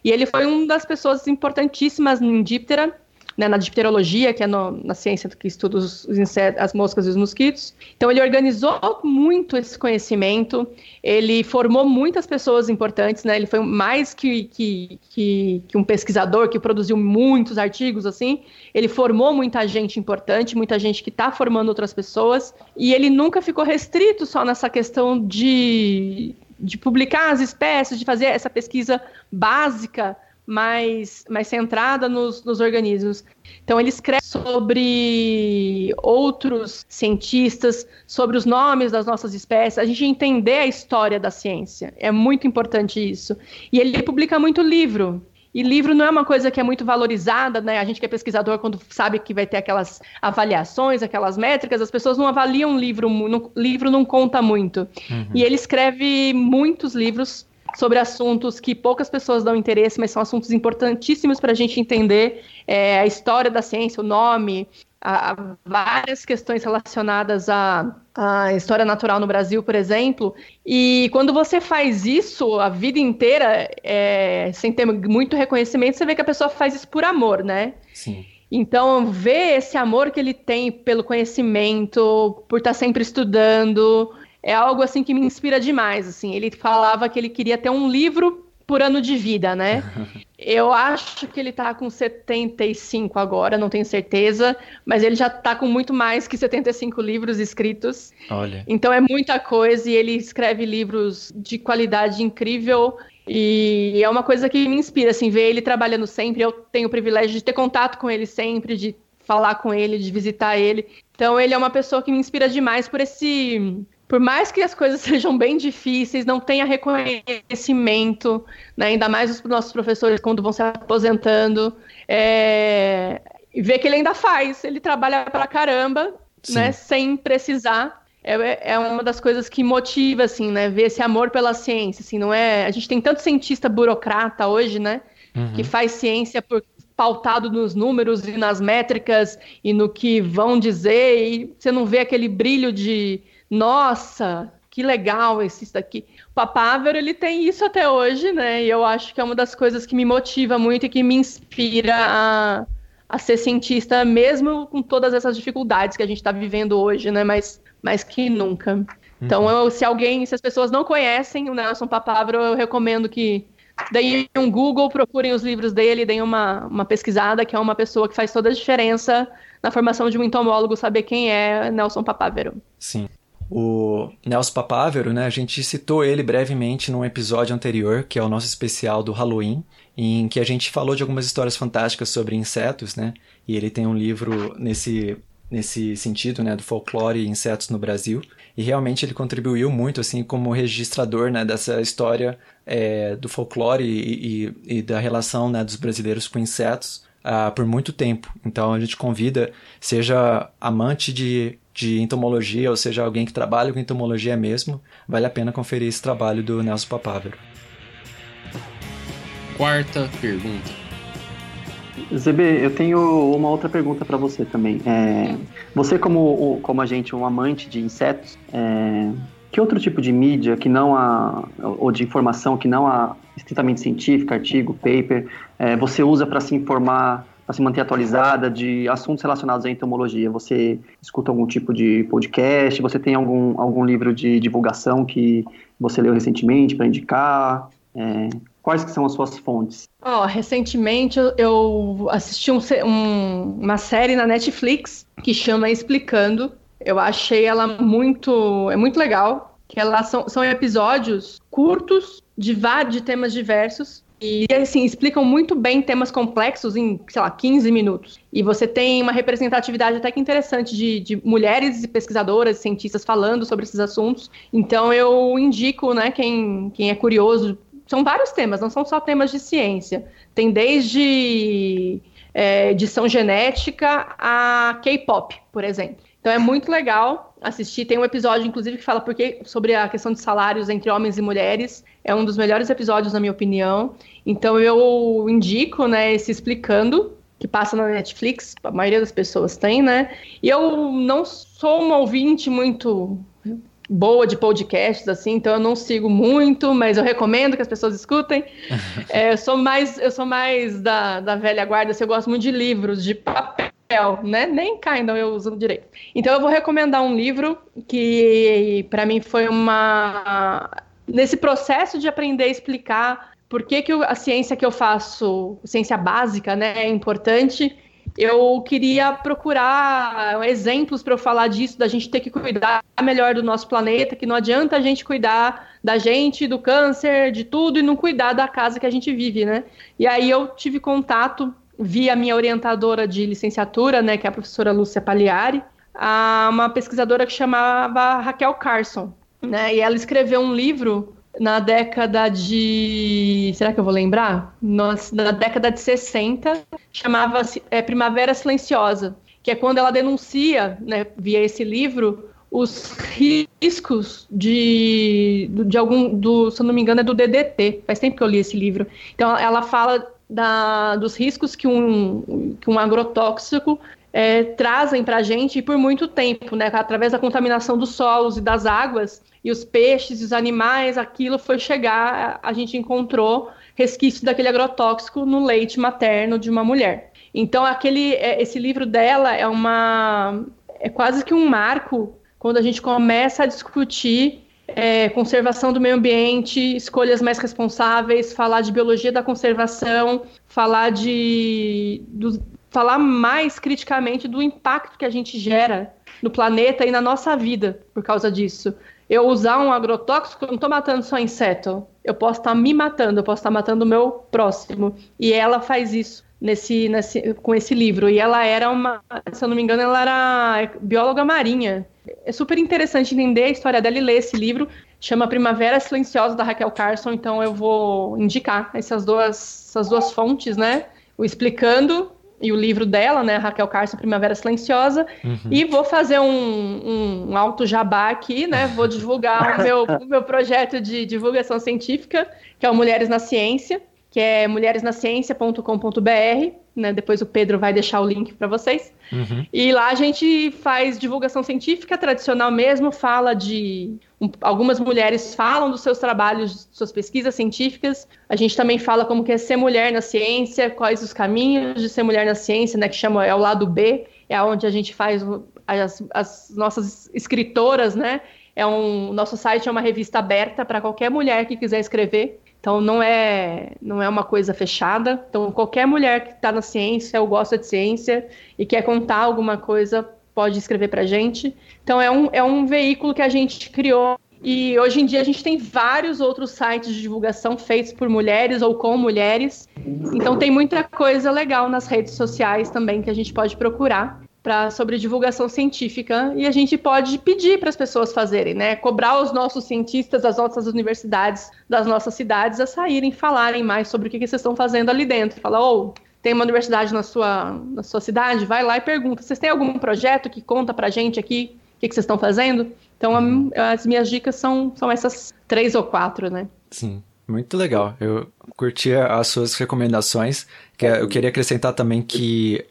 E ele foi uma das pessoas importantíssimas em Diptera, né, na dipterologia, que é no, na ciência que estuda os insetos, as moscas e os mosquitos. Então, ele organizou muito esse conhecimento, ele formou muitas pessoas importantes, né, ele foi mais que, que, que, que um pesquisador que produziu muitos artigos, assim, ele formou muita gente importante, muita gente que está formando outras pessoas, e ele nunca ficou restrito só nessa questão de, de publicar as espécies, de fazer essa pesquisa básica, Mais, mais centrada nos, nos organismos. Então ele escreve sobre outros cientistas, sobre os nomes das nossas espécies, a gente entender a história da ciência, é muito importante isso. E ele publica muito livro, e livro não é uma coisa que é muito valorizada, né? A gente que é pesquisador, quando sabe que vai ter aquelas avaliações, aquelas métricas, as pessoas não avaliam livro, não, livro não conta muito. Uhum. E ele escreve muitos livros sobre assuntos que poucas pessoas dão interesse, mas são assuntos importantíssimos para a gente entender é, a história da ciência, o nome, a, a várias questões relacionadas à, à história natural no Brasil, por exemplo. E quando você faz isso a vida inteira, é, sem ter muito reconhecimento, você vê que a pessoa faz isso por amor, né? Sim. Então, ver esse amor que ele tem pelo conhecimento, por estar sempre estudando... É algo, assim, que me inspira demais, assim. Ele falava que ele queria ter um livro por ano de vida, né? Eu acho que ele tá com setenta e cinco agora, não tenho certeza, mas ele já tá com muito mais que setenta e cinco livros escritos. Olha. Então é muita coisa, e ele escreve livros de qualidade incrível, e é uma coisa que me inspira, assim, ver ele trabalhando sempre. Eu tenho o privilégio de ter contato com ele sempre, de falar com ele, de visitar ele. Então ele é uma pessoa que me inspira demais por esse... Por mais que as coisas sejam bem difíceis, não tenha reconhecimento, né? Ainda mais os nossos professores quando vão se aposentando. É... E ver que ele ainda faz, ele trabalha pra caramba, né? Sem precisar. É, é uma das coisas que motiva, assim, né? Ver esse amor pela ciência, assim, não é... A gente tem tanto cientista burocrata hoje, né? uhum. que faz ciência por, pautado nos números e nas métricas e no que vão dizer, e você não vê aquele brilho de, nossa, que legal esse daqui. O Papávero, ele tem isso até hoje, né? E eu acho que é uma das coisas que me motiva muito e que me inspira a, a ser cientista, mesmo com todas essas dificuldades que a gente está vivendo hoje, né? Mas mais que nunca. Então, eu, se alguém, se as pessoas não conhecem o Nelson Papávero, eu recomendo que deem um Google, procurem os livros dele, deem uma, uma pesquisada, que é uma pessoa que faz toda a diferença na formação de um entomólogo, saber quem é Nelson Papávero. Sim. O Nelson Papávero, né, a gente citou ele brevemente num episódio anterior, que é o nosso especial do Halloween, em que a gente falou de algumas histórias fantásticas sobre insetos, né? E ele tem um livro nesse... nesse sentido, né, do folclore e insetos no Brasil, e realmente ele contribuiu muito, assim, como registrador, né, dessa história é, do folclore e, e, e da relação, né, dos brasileiros com insetos ah, por muito tempo. Então, a gente convida, seja amante de, de entomologia, ou seja, alguém que trabalha com entomologia mesmo, vale a pena conferir esse trabalho do Nelson Papávero. Quarta pergunta. Zebê, eu tenho uma outra pergunta para você também. É, você, como, como a gente, um amante de insetos, é, que outro tipo de mídia que não há, ou de informação que não há estritamente científica, artigo, paper, é, você usa para se informar, para se manter atualizada de assuntos relacionados à entomologia? Você escuta algum tipo de podcast? Você tem algum, algum livro de divulgação que você leu recentemente para indicar? É, quais que são as suas fontes? Oh, recentemente eu, eu assisti um, um, uma série na Netflix que chama Explicando. Eu achei ela muito, é muito legal, que ela são, são episódios curtos de, de temas diversos e, assim, explicam muito bem temas complexos em, sei lá, quinze minutos. E você tem uma representatividade até que interessante de, de mulheres pesquisadoras, cientistas falando sobre esses assuntos. Então eu indico, né, quem, quem é curioso. São vários temas, não são só temas de ciência. Tem desde é, edição genética a K-pop, por exemplo. Então é muito legal assistir. Tem um episódio, inclusive, que fala porque, sobre a questão de salários entre homens e mulheres. É um dos melhores episódios, na minha opinião. Então eu indico, né, esse Explicando, que passa na Netflix. A maioria das pessoas tem, né? E eu não sou uma ouvinte muito... boa de podcasts, assim, então eu não sigo muito, mas eu recomendo que as pessoas escutem. é, eu sou mais, eu sou mais da, da velha guarda, assim, eu gosto muito de livros, de papel, né? Nem Kindle eu uso direito. Então eu vou recomendar um livro que, para mim, foi uma... Nesse processo de aprender a explicar por que, que eu, a ciência que eu faço, ciência básica, né, é importante... Eu queria procurar exemplos para eu falar disso, da gente ter que cuidar melhor do nosso planeta, que não adianta a gente cuidar da gente, do câncer, de tudo, e não cuidar da casa que a gente vive, né? E aí eu tive contato, via a minha orientadora de licenciatura, né, que é a professora Lúcia Pagliari, a uma pesquisadora que chamava Rachel Carson, né? E ela escreveu um livro na década de... Será que eu vou lembrar? Nossa, na década de sessenta, chamava-se é, Primavera Silenciosa, que é quando ela denuncia, né, via esse livro, os riscos de, de algum... Do, se eu não me engano, é do D D T. Faz tempo que eu li esse livro. Então, ela fala da, dos riscos que um, que um agrotóxico é, trazem para a gente por muito tempo, né, através da contaminação dos solos e das águas, e os peixes, os animais, aquilo foi chegar, a gente encontrou resquício daquele agrotóxico no leite materno de uma mulher. Então, aquele, esse livro dela é uma, é quase que um marco quando a gente começa a discutir é, conservação do meio ambiente, escolhas mais responsáveis, falar de biologia da conservação, falar de, do, falar mais criticamente do impacto que a gente gera no planeta e na nossa vida por causa disso. Eu usar um agrotóxico, eu não estou matando só inseto. Eu posso estar me matando, eu posso estar matando o meu próximo. E ela faz isso nesse, nesse, com esse livro. E ela era uma, se eu não me engano, ela era bióloga marinha. É super interessante entender a história dela e ler esse livro. Chama Primavera Silenciosa, da Rachel Carson. Então eu vou indicar essas duas, essas duas fontes, né? O Explicando... e o livro dela, né, Rachel Carson, Primavera Silenciosa, uhum. E vou fazer um, um, um alto jabá aqui, né, vou divulgar o, meu, o meu projeto de divulgação científica, que é o Mulheres na Ciência, que é mulheres na ciência ponto com ponto b r, né? Depois o Pedro vai deixar o link para vocês. Uhum. E lá a gente faz divulgação científica tradicional mesmo, fala de... Um, algumas mulheres falam dos seus trabalhos, suas pesquisas científicas. A gente também fala como que é ser mulher na ciência, quais os caminhos de ser mulher na ciência, né? Que chama, é o lado B, é onde a gente faz as, as nossas escritoras, né? É um, nosso site é uma revista aberta para qualquer mulher que quiser escrever. Então, não é, não é uma coisa fechada. Então, qualquer mulher que está na ciência ou gosta de ciência e quer contar alguma coisa, pode escrever para a gente. Então, é um, é um veículo que a gente criou. E, hoje em dia, a gente tem vários outros sites de divulgação feitos por mulheres ou com mulheres. Então, tem muita coisa legal nas redes sociais também que a gente pode procurar pra, sobre divulgação científica. E a gente pode pedir para as pessoas fazerem, né? Cobrar os nossos cientistas das nossas universidades, das nossas cidades, a saírem, falarem mais sobre o que, que vocês estão fazendo ali dentro. Falar, ou... Oh, tem uma universidade na sua, na sua cidade, vai lá e pergunta, vocês têm algum projeto que conta pra gente aqui o que, que vocês estão fazendo? Então, a, as minhas dicas são, são essas três ou quatro, né? Sim, muito legal. Eu curti as suas recomendações. Que eu queria acrescentar também que,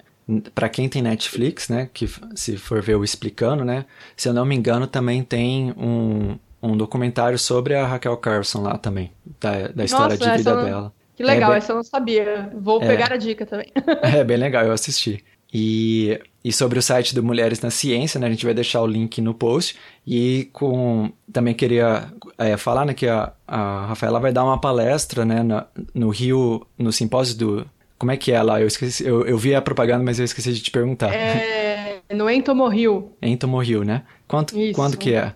pra quem tem Netflix, né, que se for ver o Explicando, né, se eu não me engano, também tem um, um documentário sobre a Rachel Carson lá também, da, da história Nossa, de vida essa... dela. Que legal, é bem... essa eu não sabia. Vou é... pegar a dica também. É bem legal, eu assisti. E, e sobre o site do Mulheres na Ciência, né? A gente vai deixar o link no post. E com... também queria é, falar, né, que a, a Rafaela vai dar uma palestra, né, na, no Rio, no simpósio do... Como é que é lá? Eu, esqueci, eu, eu vi a propaganda, mas eu esqueci de te perguntar. É no Entomorrio. Entomorrio, né? Quanto, quando que é?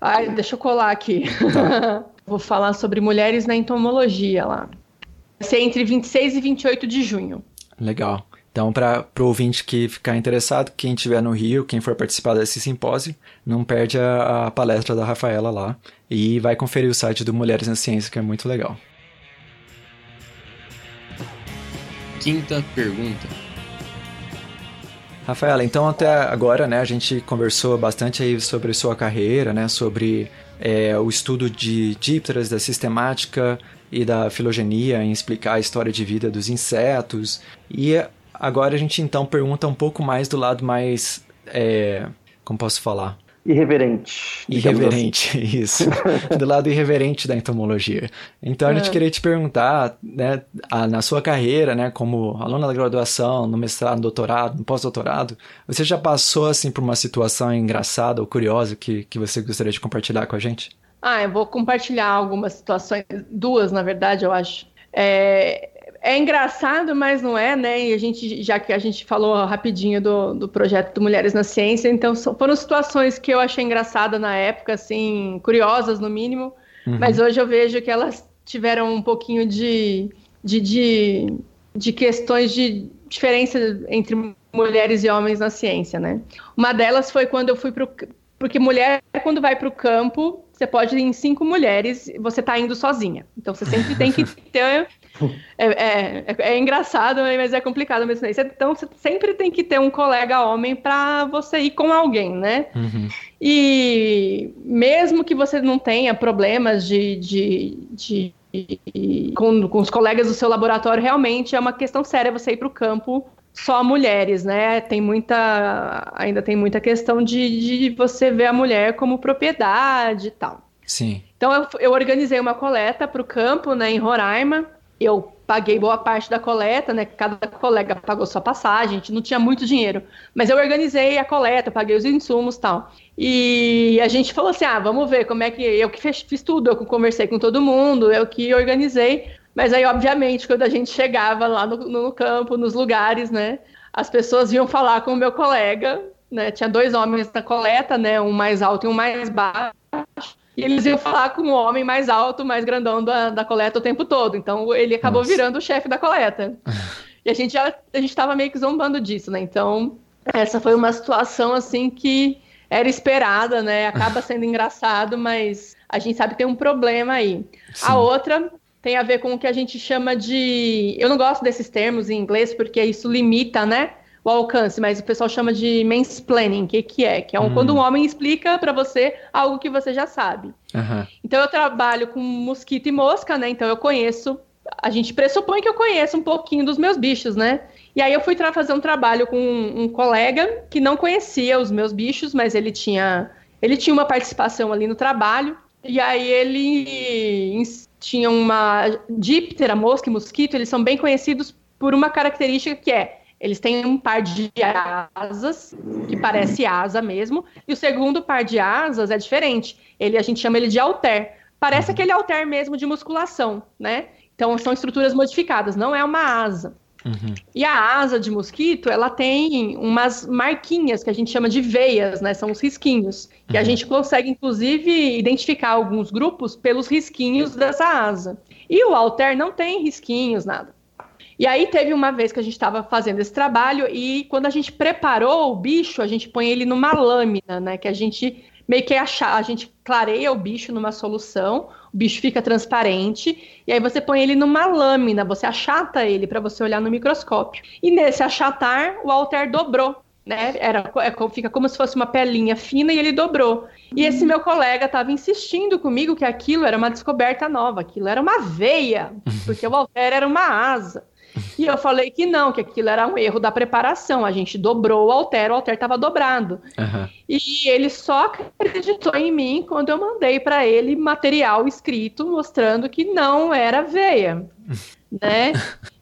Ai, deixa eu colar aqui. Tá. Vou falar sobre mulheres na entomologia lá. Vai ser entre vinte e seis e vinte e oito de junho. Legal. Então, para o ouvinte que ficar interessado, quem estiver no Rio, quem for participar desse simpósio, não perde a, a palestra da Rafaela lá. E vai conferir o site do Mulheres na Ciência, que é muito legal. Quinta pergunta. Rafaela, então até agora, né, a gente conversou bastante aí sobre sua carreira, né, sobre é, o estudo de dípteras, da sistemática e da filogenia, em explicar a história de vida dos insetos. E agora a gente então pergunta um pouco mais do lado mais... É, como posso falar? Irreverente. Irreverente, assim. Isso. Do lado irreverente da entomologia. Então a gente é. queria te perguntar, né, a, na sua carreira, né, como aluna da graduação, no mestrado, no doutorado, no pós-doutorado, você já passou assim por uma situação engraçada ou curiosa que, que você gostaria de compartilhar com a gente? Ah, eu vou compartilhar algumas situações, duas, na verdade, eu acho. É, é engraçado, mas não é, né? E a gente, já que a gente falou rapidinho do, do projeto do Mulheres na Ciência, então foram situações que eu achei engraçada na época, assim, curiosas no mínimo, uhum. Mas hoje eu vejo que elas tiveram um pouquinho de, de, de, de questões de diferença entre mulheres e homens na ciência, né? Uma delas foi quando eu fui pro... Porque mulher, quando vai para o campo, você pode ir em cinco mulheres, você está indo sozinha. Então, você sempre tem que ter... É, é, é engraçado, mas é complicado mesmo. Então, você sempre tem que ter um colega homem para você ir com alguém, né? Uhum. E mesmo que você não tenha problemas de... de, de com, com os colegas do seu laboratório, realmente é uma questão séria você ir para o campo... Só mulheres, né? Tem muita... Ainda tem muita questão de, de você ver a mulher como propriedade e tal. Sim. Então, eu, eu organizei uma coleta para o campo, né? Em Roraima. Eu paguei boa parte da coleta, né? Cada colega pagou sua passagem. Não tinha muito dinheiro. Mas eu organizei a coleta, paguei os insumos e tal. E a gente falou assim, ah, vamos ver como é que... Eu que fiz, fiz tudo, eu que conversei com todo mundo, eu que organizei... Mas aí, obviamente, quando a gente chegava lá no, no campo, nos lugares, né? As pessoas iam falar com o meu colega, né? Tinha dois homens na coleta, né? Um mais alto e um mais baixo. E eles iam falar com o homem mais alto, mais grandão da, da coleta o tempo todo. Então, ele acabou Nossa. virando o chefe da coleta. E a gente já, a gente tava meio que zombando disso, né? Então, essa foi uma situação, assim, que era esperada, né? Acaba sendo engraçado, mas a gente sabe que tem um problema aí. Sim. A outra... Tem a ver com o que a gente chama de... Eu não gosto desses termos em inglês, porque isso limita, né, o alcance. Mas o pessoal chama de mansplaining. O que, que é? Que é um, hum. quando um homem explica para você algo que você já sabe. Uhum. Então, eu trabalho com mosquito e mosca, né? Então, eu conheço a gente pressupõe que eu conheço um pouquinho dos meus bichos, né? E aí eu fui tra- fazer um trabalho com um, um colega que não conhecia os meus bichos, mas ele tinha, ele tinha uma participação ali no trabalho. E aí ele tinha uma Diptera, mosca e mosquito, eles são bem conhecidos por uma característica que é, eles têm um par de asas, que parece asa mesmo, e o segundo par de asas é diferente. Ele, a gente chama ele de halter. Parece aquele halter mesmo de musculação, né? Então, são estruturas modificadas, não é uma asa. Uhum. E a asa de mosquito, ela tem umas marquinhas que a gente chama de veias, né? São os risquinhos. Uhum. E a gente consegue, inclusive, identificar alguns grupos pelos risquinhos dessa asa. E o halter não tem risquinhos, nada. E aí, teve uma vez que a gente estava fazendo esse trabalho e quando a gente preparou o bicho, a gente põe ele numa lâmina, né? Que a gente... meio que achar, a gente clareia o bicho numa solução, o bicho fica transparente, e aí você põe ele numa lâmina, você achata ele para você olhar no microscópio. E nesse achatar, o halter dobrou, né? Era, é, fica como se fosse uma pelinha fina e ele dobrou. E esse meu colega estava insistindo comigo que aquilo era uma descoberta nova, aquilo era uma veia, porque o halter era uma asa. E eu falei que não, que aquilo era um erro da preparação. A gente dobrou o halter, o halter estava dobrado. Uhum. E ele só acreditou em mim quando eu mandei para ele material escrito mostrando que não era veia, né?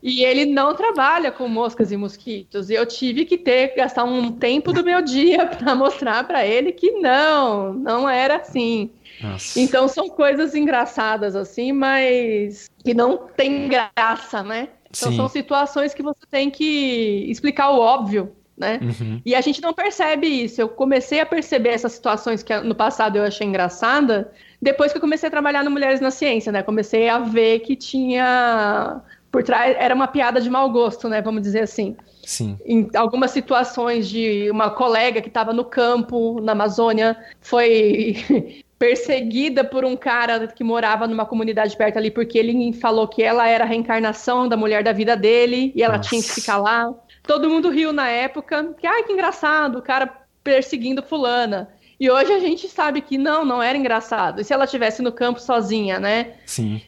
E ele não trabalha com moscas e mosquitos. E eu tive que ter gastar um tempo do meu dia para mostrar para ele que não, não era assim. Nossa. Então são coisas engraçadas assim, mas que não tem graça, né? Então, sim, são situações que você tem que explicar o óbvio, né? Uhum. E a gente não percebe isso. Eu comecei a perceber essas situações que no passado eu achei engraçada, depois que eu comecei a trabalhar no Mulheres na Ciência, né? Comecei a ver que tinha... por trás era uma piada de mau gosto, né? Vamos dizer assim. Sim. Em algumas situações de uma colega que estava no campo, na Amazônia, foi... perseguida por um cara que morava numa comunidade perto ali, porque ele falou que ela era a reencarnação da mulher da vida dele, e ela, nossa, tinha que ficar lá. Todo mundo riu na época, que, ai, que engraçado, o cara perseguindo fulana. E hoje a gente sabe que não, não era engraçado. E se ela estivesse no campo sozinha, né? Sim.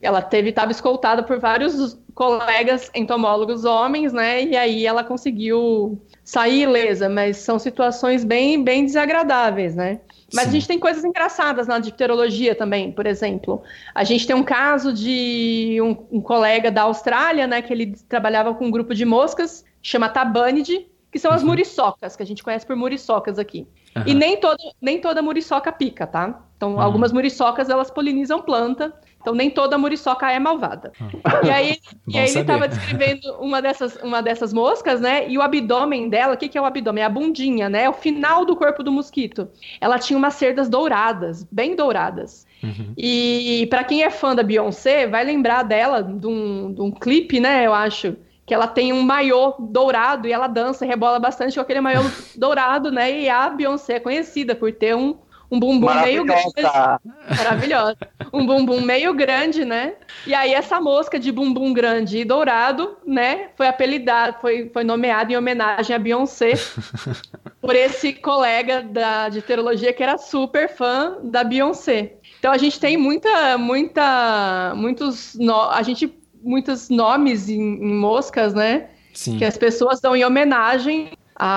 Ela teve, estava escoltada por vários colegas entomólogos homens, né? E aí ela conseguiu sair ilesa, mas são situações bem, bem desagradáveis, né? Mas, sim, a gente tem coisas engraçadas na dipterologia também, por exemplo. A gente tem um caso de um, um colega da Austrália, né, que ele trabalhava com um grupo de moscas, chama tabânide, que são, uhum, as muriçocas, que a gente conhece por muriçocas aqui. Uhum. E nem toda, nem toda muriçoca pica, tá? Então, uhum, algumas muriçocas, elas polinizam planta, então nem toda muriçoca é malvada. Uhum. E aí, e aí ele estava descrevendo uma dessas, uma dessas moscas, né? E o abdômen dela, o que, que é o abdômen? É a bundinha, né? É o final do corpo do mosquito. Ela tinha umas cerdas douradas, bem douradas. Uhum. E para quem é fã da Beyoncé, vai lembrar dela, de um, de um clipe, né? Eu acho... que ela tem um maiô dourado e ela dança e rebola bastante com aquele maiô dourado, né? E a Beyoncé é conhecida por ter um, um bumbum meio grande. Maravilhosa. Um bumbum meio grande, né? E aí essa mosca de bumbum grande e dourado, né? Foi apelidada, foi, foi nomeada em homenagem a Beyoncé por esse colega da dipterologia que era super fã da Beyoncé. Então a gente tem muita, muita, muitos... No... A gente... muitos nomes em, em moscas, né? Sim. Que as pessoas dão em homenagem a,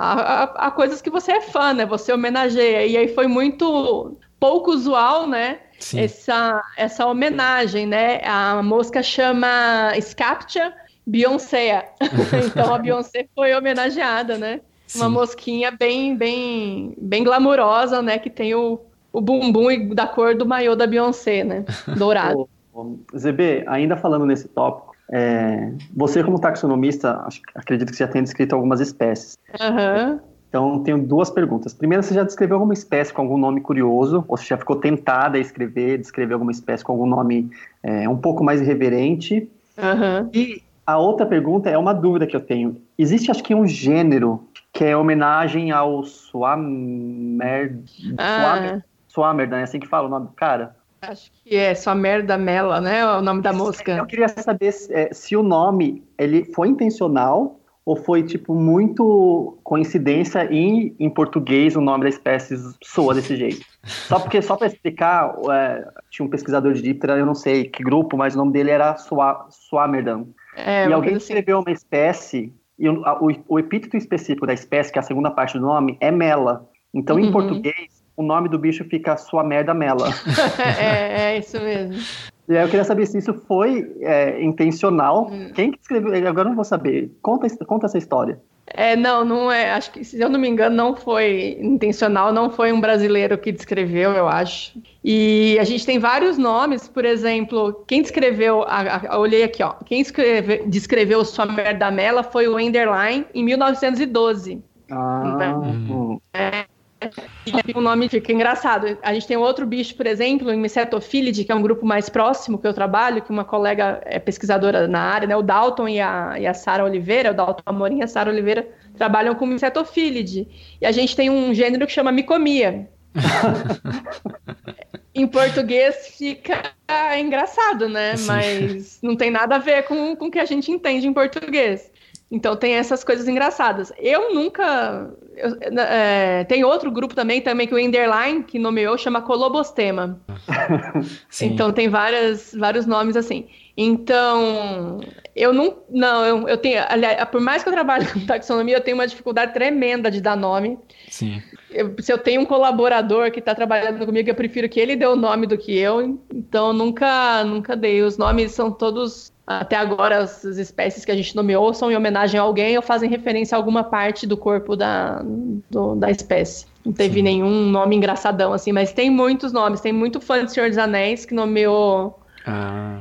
a, a coisas que você é fã, né? Você homenageia. E aí foi muito pouco usual, né? Sim. Essa, essa homenagem, né? A mosca chama Scaptia Beyoncé. Então a Beyoncé foi homenageada, né? Sim. Uma mosquinha bem, bem, bem glamurosa, né? Que tem o, o bumbum da cor do maiô da Beyoncé, né? Dourado. Z B, ainda falando nesse tópico, é, você como taxonomista, acho, acredito que você já tenha descrito algumas espécies. Uhum. Então, tenho duas perguntas. Primeiro, você já descreveu alguma espécie com algum nome curioso, ou você já ficou tentada a escrever, descrever alguma espécie com algum nome é, um pouco mais irreverente? Uhum. E a outra pergunta é uma dúvida que eu tenho. Existe, acho que, um gênero que é homenagem ao Suamer... Ah. Suamer, né? É assim que fala o nome do cara? Acho que é Suamerdamella, né? O nome da mosca. Eu queria saber se, é, se o nome ele foi intencional ou foi, tipo, muito coincidência e em português o nome da espécie soa desse jeito? Só porque, só para explicar, é, tinha um pesquisador de Diptera, eu não sei que grupo, mas o nome dele era Sua, Suamerdam. É, e alguém assim. Escreveu uma espécie, e o, o epíteto específico da espécie, que é a segunda parte do nome, é mela. Então, uhum. em português, o nome do bicho fica Suamerdamella. é, é isso mesmo. E aí eu queria saber se isso foi é, intencional. Hum. Quem que escreveu? Agora eu não vou saber. Conta, conta essa história. É, não, não é. Acho que, se eu não me engano, não foi intencional. Não foi um brasileiro que descreveu, eu acho. E a gente tem vários nomes. Por exemplo, quem descreveu... A, a, olhei aqui, ó. Quem escreve, descreveu Suamerdamella foi o Enderlein, em mil novecentos e doze. Ah. Então, hum. é... O nome fica engraçado. A gente tem outro bicho, por exemplo, em Micetofilide, que é um grupo mais próximo que eu trabalho, que uma colega é pesquisadora na área, né? O Dalton e a, e a Sara Oliveira, o Dalton Amorim e a Sara Oliveira trabalham com Micetofilide. E a gente tem um gênero que chama micomia. Em português fica engraçado, né? Sim. Mas não tem nada a ver com, com o que a gente entende em português. Então tem essas coisas engraçadas. Eu nunca... Eu, é, tem outro grupo também, também que o Enderlein, que nomeou, chama Colobostema. Sim. Então tem várias, vários nomes assim. Então, eu não... não eu, eu tenho, aliás, por mais que eu trabalhe com taxonomia, eu tenho uma dificuldade tremenda de dar nome. Sim. Eu, se eu tenho um colaborador que está trabalhando comigo, eu prefiro que ele dê o nome do que eu. Então, nunca, nunca dei. Os nomes são todos... Até agora, as espécies que a gente nomeou são em homenagem a alguém ou fazem referência a alguma parte do corpo da, do, da espécie. Não teve Sim. nenhum nome engraçadão, assim, mas tem muitos nomes. Tem muito fã de Senhor dos Anéis que nomeou ah.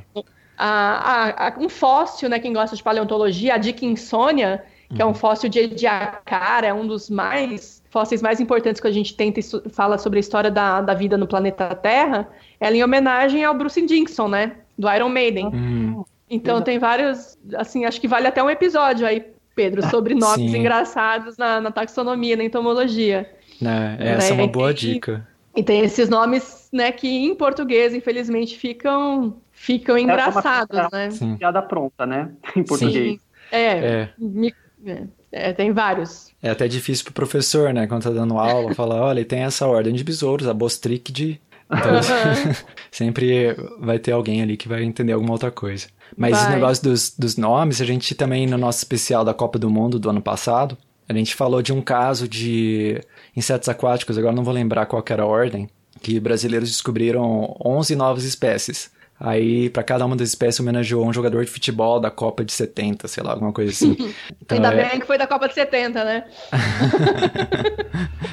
a, a, a, um fóssil, né? Quem gosta de paleontologia, a Dickinsonia, que uhum. é um fóssil de Ediacara, é um dos mais fósseis mais importantes que a gente tenta e fala sobre a história da, da vida no planeta Terra. Ela é em homenagem ao Bruce Dickinson, né? Do Iron Maiden. Uhum. Então tem vários, assim, acho que vale até um episódio aí, Pedro, sobre nomes Sim. engraçados na, na taxonomia, na entomologia. É, essa né? é uma boa dica. E, e tem esses nomes, né, que em português, infelizmente, ficam, ficam engraçados, é uma, né? Piada pronta, né, em português. É, é. Mi, é. É, tem vários. É até difícil pro professor, né, quando tá dando aula, falar, olha, tem essa ordem de besouros, a Bostricide... Então, uhum. sempre vai ter alguém ali que vai entender alguma outra coisa. Mas vai. Os negócios dos, dos nomes, a gente também, no nosso especial da Copa do Mundo do ano passado, a gente falou de um caso de insetos aquáticos, agora não vou lembrar qual que era a ordem, que brasileiros descobriram onze novas espécies. Aí, pra cada uma das espécies, homenageou um jogador de futebol da Copa de setenta, sei lá, alguma coisa assim. Então, ainda é... bem que foi da Copa de setenta, né?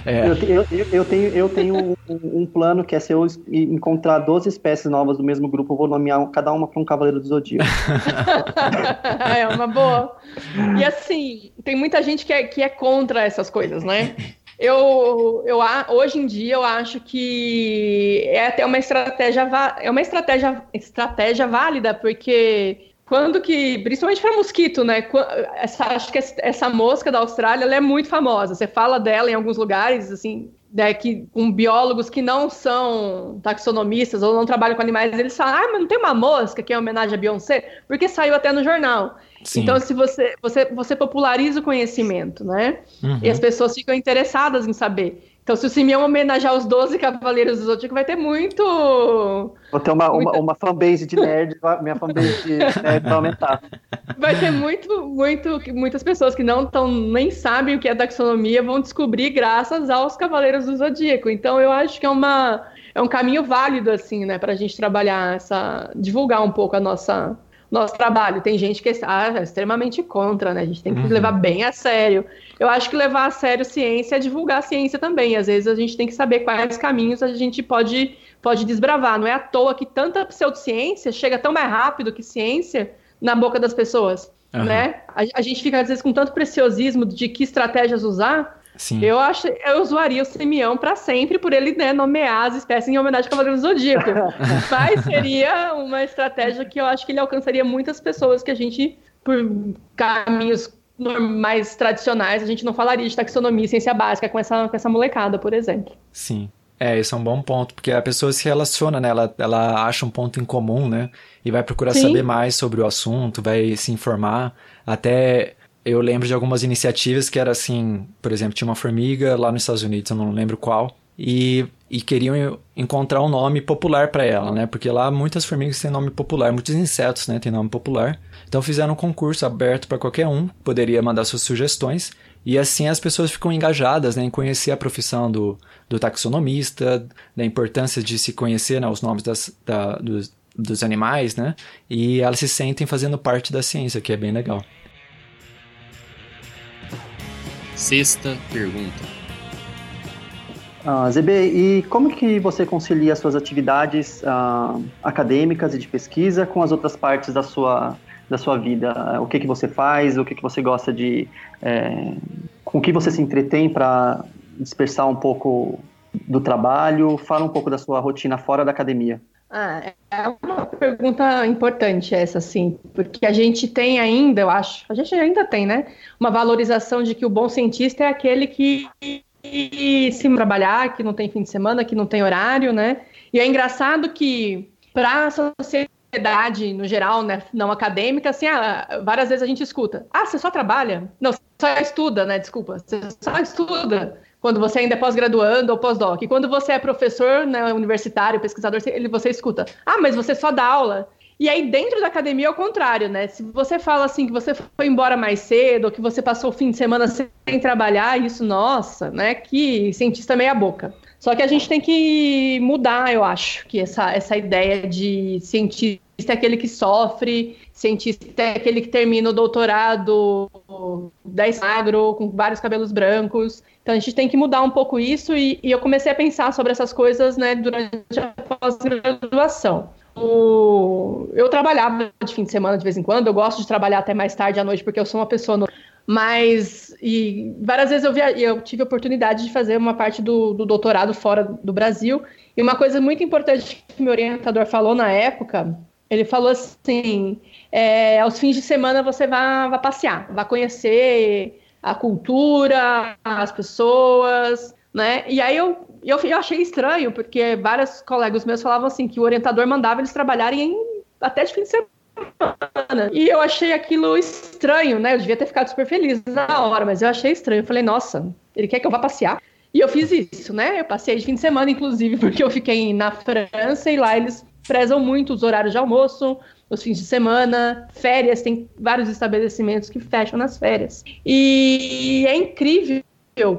é. eu, eu, eu tenho, eu tenho um, um plano que é se eu encontrar doze espécies novas do mesmo grupo, eu vou nomear cada uma pra um Cavaleiro do Zodíaco. É uma boa. E assim, tem muita gente que é, que é contra essas coisas, né? Eu, eu, hoje em dia eu acho que é até uma estratégia, é uma estratégia, estratégia válida, porque quando que, principalmente para mosquito, né? Essa, acho que essa mosca da Austrália ela é muito famosa. Você fala dela em alguns lugares, assim, né, que, com biólogos que não são taxonomistas ou não trabalham com animais, eles falam, ah, mas não tem uma mosca que é homenagem a Beyoncé? Porque saiu até no jornal. Sim. Então, se você, você, você populariza o conhecimento, né? Uhum. E as pessoas ficam interessadas em saber. Então, se o Simeão homenagear os doze Cavaleiros do Zodíaco, vai ter muito... Vou ter uma, muita... uma, uma fanbase de nerd, minha fanbase de nerd vai aumentar. Vai ter muito, muito, muitas pessoas que não tão, nem sabem o que é taxonomia, vão descobrir graças aos Cavaleiros do Zodíaco. Então, eu acho que é, uma, é um caminho válido, assim, né? Pra gente trabalhar essa... divulgar um pouco a nossa... nosso trabalho. Tem gente que é, ah, é extremamente contra, né? A gente tem que uhum. levar bem a sério. Eu acho que levar a sério ciência é divulgar a ciência também. Às vezes a gente tem que saber quais caminhos a gente pode, pode desbravar. Não é à toa que tanta pseudociência chega tão mais rápido que ciência na boca das pessoas, uhum. né? A, a gente fica, às vezes, com tanto preciosismo de que estratégias usar. Sim. Eu acho, eu usaria o Simeão para sempre por ele, né, nomear as espécies em homenagem ao Cavaleiro do Zodíaco. Mas seria uma estratégia que eu acho que ele alcançaria muitas pessoas que a gente, por caminhos mais tradicionais, a gente não falaria de taxonomia e ciência básica com essa, com essa molecada, por exemplo. Sim. É, isso é um bom ponto, porque a pessoa se relaciona, né? Ela, ela acha um ponto em comum, né? E vai procurar Sim. saber mais sobre o assunto, vai se informar, até... eu lembro de algumas iniciativas que era assim, por exemplo, tinha uma formiga lá nos Estados Unidos, eu não lembro qual, e, e queriam encontrar um nome popular para ela, né? Porque lá muitas formigas têm nome popular, muitos insetos, né, têm nome popular. Então fizeram um concurso aberto para qualquer um, poderia mandar suas sugestões, e assim as pessoas ficam engajadas, né, em conhecer a profissão do, do taxonomista, da importância de se conhecer, né, os nomes das, da, dos, dos animais, né? E elas se sentem fazendo parte da ciência, que é bem legal. Sexta pergunta. Ah, Zebe, e como que você concilia suas atividades ah, acadêmicas e de pesquisa com as outras partes da sua, da sua vida? O que, que você faz? O que, que você gosta de... É, com o que você se entretém para dispersar um pouco do trabalho? Fala um pouco da sua rotina fora da academia. Ah, é uma pergunta importante essa, sim, porque a gente tem ainda, eu acho, a gente ainda tem, né, uma valorização de que o bom cientista é aquele que, que se trabalhar, que não tem fim de semana, que não tem horário, né, e é engraçado que para a sociedade, no geral, né, não acadêmica, assim, ah, várias vezes a gente escuta, ah, você só trabalha? Não, você só estuda, né, desculpa, você só estuda. Quando você ainda é pós-graduando ou pós-doc. E quando você é professor, né, universitário, pesquisador, você, você escuta. Ah, mas você só dá aula. E aí, dentro da academia, é o contrário, né? Se você fala assim, que você foi embora mais cedo, ou que você passou o fim de semana sem trabalhar, isso, nossa, né? Que cientista meia boca. Só que a gente tem que mudar, eu acho, que essa, essa ideia de cientista é aquele que sofre, cientista é aquele que termina o doutorado dez magro, com vários cabelos brancos. Então, a gente tem que mudar um pouco isso, e, e eu comecei a pensar sobre essas coisas, né, durante a pós-graduação. O, eu trabalhava de fim de semana, de vez em quando, eu gosto de trabalhar até mais tarde à noite, porque eu sou uma pessoa... No, mas, e várias vezes eu, via, eu tive a oportunidade de fazer uma parte do, do doutorado fora do Brasil, e uma coisa muito importante que meu orientador falou na época... Ele falou assim, é, aos fins de semana você vai, vai passear, vai conhecer a cultura, as pessoas, né? E aí eu, eu, eu achei estranho, porque vários colegas meus falavam assim, que o orientador mandava eles trabalharem em, até de fim de semana. E eu achei aquilo estranho, né? Eu devia ter ficado super feliz na hora, mas eu achei estranho. Eu falei, nossa, ele quer que eu vá passear? E eu fiz isso, né? Eu passei de fim de semana, inclusive, porque eu fiquei na França e lá eles... prezam muito os horários de almoço, os fins de semana, férias, tem vários estabelecimentos que fecham nas férias. E é incrível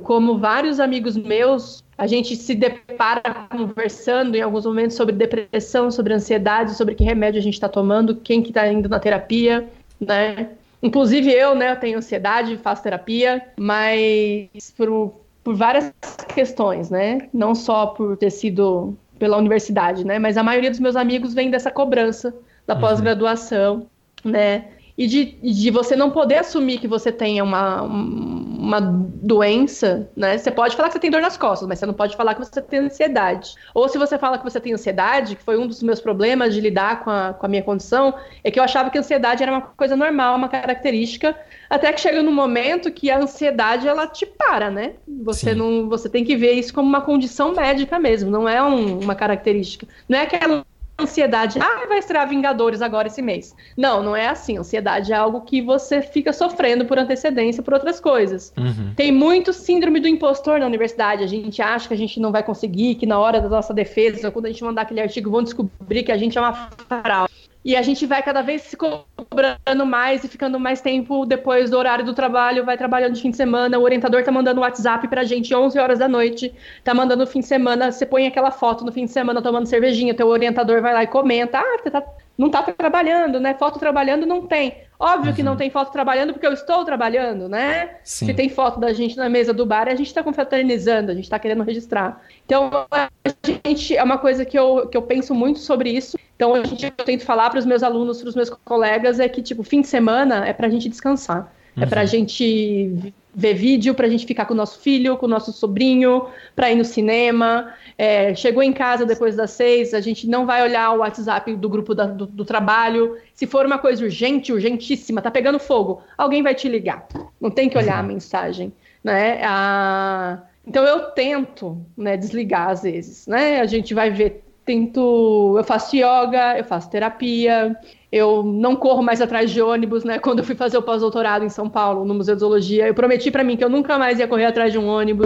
como vários amigos meus, a gente se depara conversando em alguns momentos sobre depressão, sobre ansiedade, sobre que remédio a gente está tomando, quem que está indo na terapia, né? Inclusive eu, né, eu tenho ansiedade, faço terapia, mas por, por várias questões, né? Não só por ter sido... pela universidade, né? Mas a maioria dos meus amigos vem dessa cobrança da pós-graduação, né? E de, de você não poder assumir que você tenha uma, uma doença, né? Você pode falar que você tem dor nas costas, mas você não pode falar que você tem ansiedade. Ou se você fala que você tem ansiedade, que foi um dos meus problemas de lidar com a, com a minha condição, é que eu achava que a ansiedade era uma coisa normal, uma característica, até que chega num momento que a ansiedade, ela te para, né? Você, sim, não, você tem que ver isso como uma condição médica mesmo, não é um, uma característica. Não é aquela ansiedade, ah, vai estrear Vingadores agora esse mês. Não, não é assim. Ansiedade é algo que você fica sofrendo por antecedência, por outras coisas. Uhum. Tem muito síndrome do impostor na universidade. A gente acha que a gente não vai conseguir, que na hora da nossa defesa, quando a gente mandar aquele artigo, vão descobrir que a gente é uma fraude. E a gente vai cada vez se cobrando mais e ficando mais tempo depois do horário do trabalho, vai trabalhando de fim de semana, o orientador tá mandando WhatsApp pra gente onze horas da noite, tá mandando fim de semana, você põe aquela foto no fim de semana tomando cervejinha, teu orientador vai lá e comenta, ah, você tá, não tá trabalhando, né? Foto trabalhando não tem. Óbvio, uhum, que não tem foto trabalhando porque eu estou trabalhando, né? Sim. Se tem foto da gente na mesa do bar, a gente tá confraternizando, a gente tá querendo registrar. Então, a gente, é uma coisa que eu, que eu penso muito sobre isso. Então, a gente, eu tento falar para os meus alunos, para os meus colegas, é que, tipo, fim de semana é para a gente descansar. Uhum. É para a gente ver vídeo, para a gente ficar com o nosso filho, com o nosso sobrinho, para ir no cinema. É, chegou em casa depois das seis, a gente não vai olhar o WhatsApp do grupo da, do, do trabalho. Se for uma coisa urgente, urgentíssima, tá pegando fogo, alguém vai te ligar. Não tem que olhar, uhum, a mensagem, né? A... Então, eu tento, né, desligar às vezes, né? A gente vai ver... Tento, eu faço yoga, eu faço terapia, eu não corro mais atrás de ônibus, né? Quando eu fui fazer o pós-doutorado em São Paulo, no Museu de Zoologia, eu prometi pra mim que eu nunca mais ia correr atrás de um ônibus.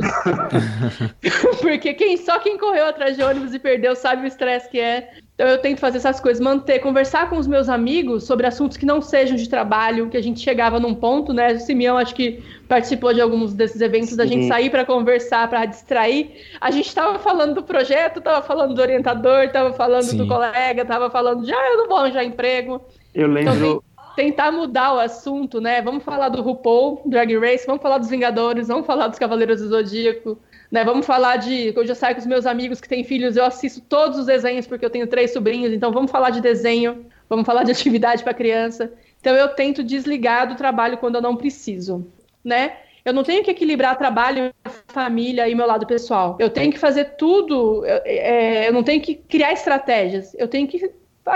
Porque quem, só quem correu atrás de ônibus e perdeu sabe o estresse que é. Então eu tento fazer essas coisas, manter, conversar com os meus amigos sobre assuntos que não sejam de trabalho, que a gente chegava num ponto, né? O Simeão acho que participou de alguns desses eventos, sim, da gente sair para conversar, para distrair. A gente estava falando do projeto, estava falando do orientador, estava falando, sim, do colega, estava falando de, ah, eu não vou arranjar emprego. Eu lembro... Então, tentar mudar o assunto, né? Vamos falar do RuPaul, Drag Race, vamos falar dos Vingadores, vamos falar dos Cavaleiros do Zodíaco. Né, vamos falar de... Eu já saio com os meus amigos que têm filhos, eu assisto todos os desenhos, porque eu tenho três sobrinhos, então vamos falar de desenho, vamos falar de atividade para criança. Então eu tento desligar do trabalho quando eu não preciso, né? Eu não tenho que equilibrar trabalho, família e meu lado pessoal. Eu tenho que fazer tudo, eu, é, eu não tenho que criar estratégias, eu tenho que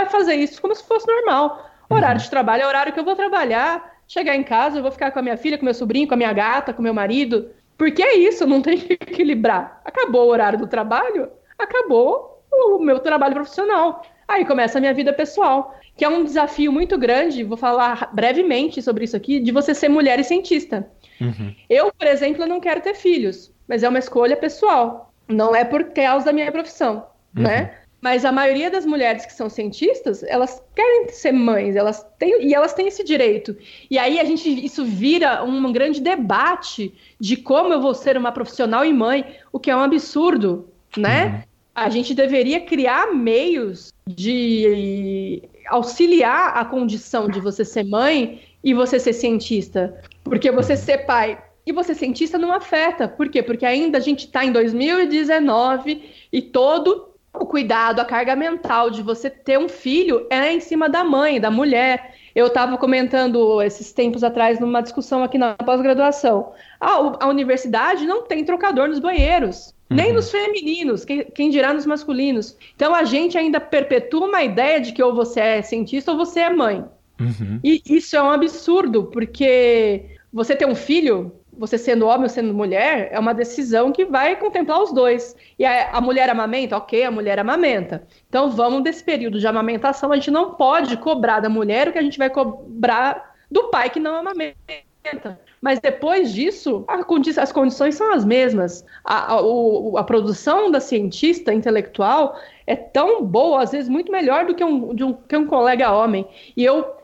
fazer isso como se fosse normal. Horário de trabalho é horário que eu vou trabalhar, chegar em casa, eu vou ficar com a minha filha, com meu sobrinho, com a minha gata, com meu marido... Porque é isso, não tem que equilibrar. Acabou o horário do trabalho, acabou o meu trabalho profissional. Aí começa a minha vida pessoal, que é um desafio muito grande, vou falar brevemente sobre isso aqui, de você ser mulher e cientista. Uhum. Eu, por exemplo, não quero ter filhos, mas é uma escolha pessoal. Não é por causa da minha profissão, uhum, né? Mas a maioria das mulheres que são cientistas, elas querem ser mães, elas têm, e elas têm esse direito. E aí a gente, isso vira um grande debate de como eu vou ser uma profissional e mãe, o que é um absurdo, né? Uhum. A gente deveria criar meios de auxiliar a condição de você ser mãe e você ser cientista. Porque você ser pai e você cientista não afeta. Por quê? Porque ainda a gente está em dois mil e dezenove e todo... O cuidado, a carga mental de você ter um filho é em cima da mãe, da mulher. Eu estava comentando esses tempos atrás numa discussão aqui na pós-graduação. A, a universidade não tem trocador nos banheiros, uhum, nem nos femininos, que, quem dirá nos masculinos. Então a gente ainda perpetua uma ideia de que ou você é cientista ou você é mãe. Uhum. E isso é um absurdo, porque você ter um filho... Você sendo homem ou sendo mulher, é uma decisão que vai contemplar os dois. E a, a mulher amamenta? Ok, a mulher amamenta. Então vamos desse período de amamentação, a gente não pode cobrar da mulher o que a gente vai cobrar do pai que não amamenta. Mas depois disso, a condi- as condições são as mesmas. A, a, o, a produção da cientista intelectual é tão boa, às vezes muito melhor do que um, de um, que um colega homem. E eu...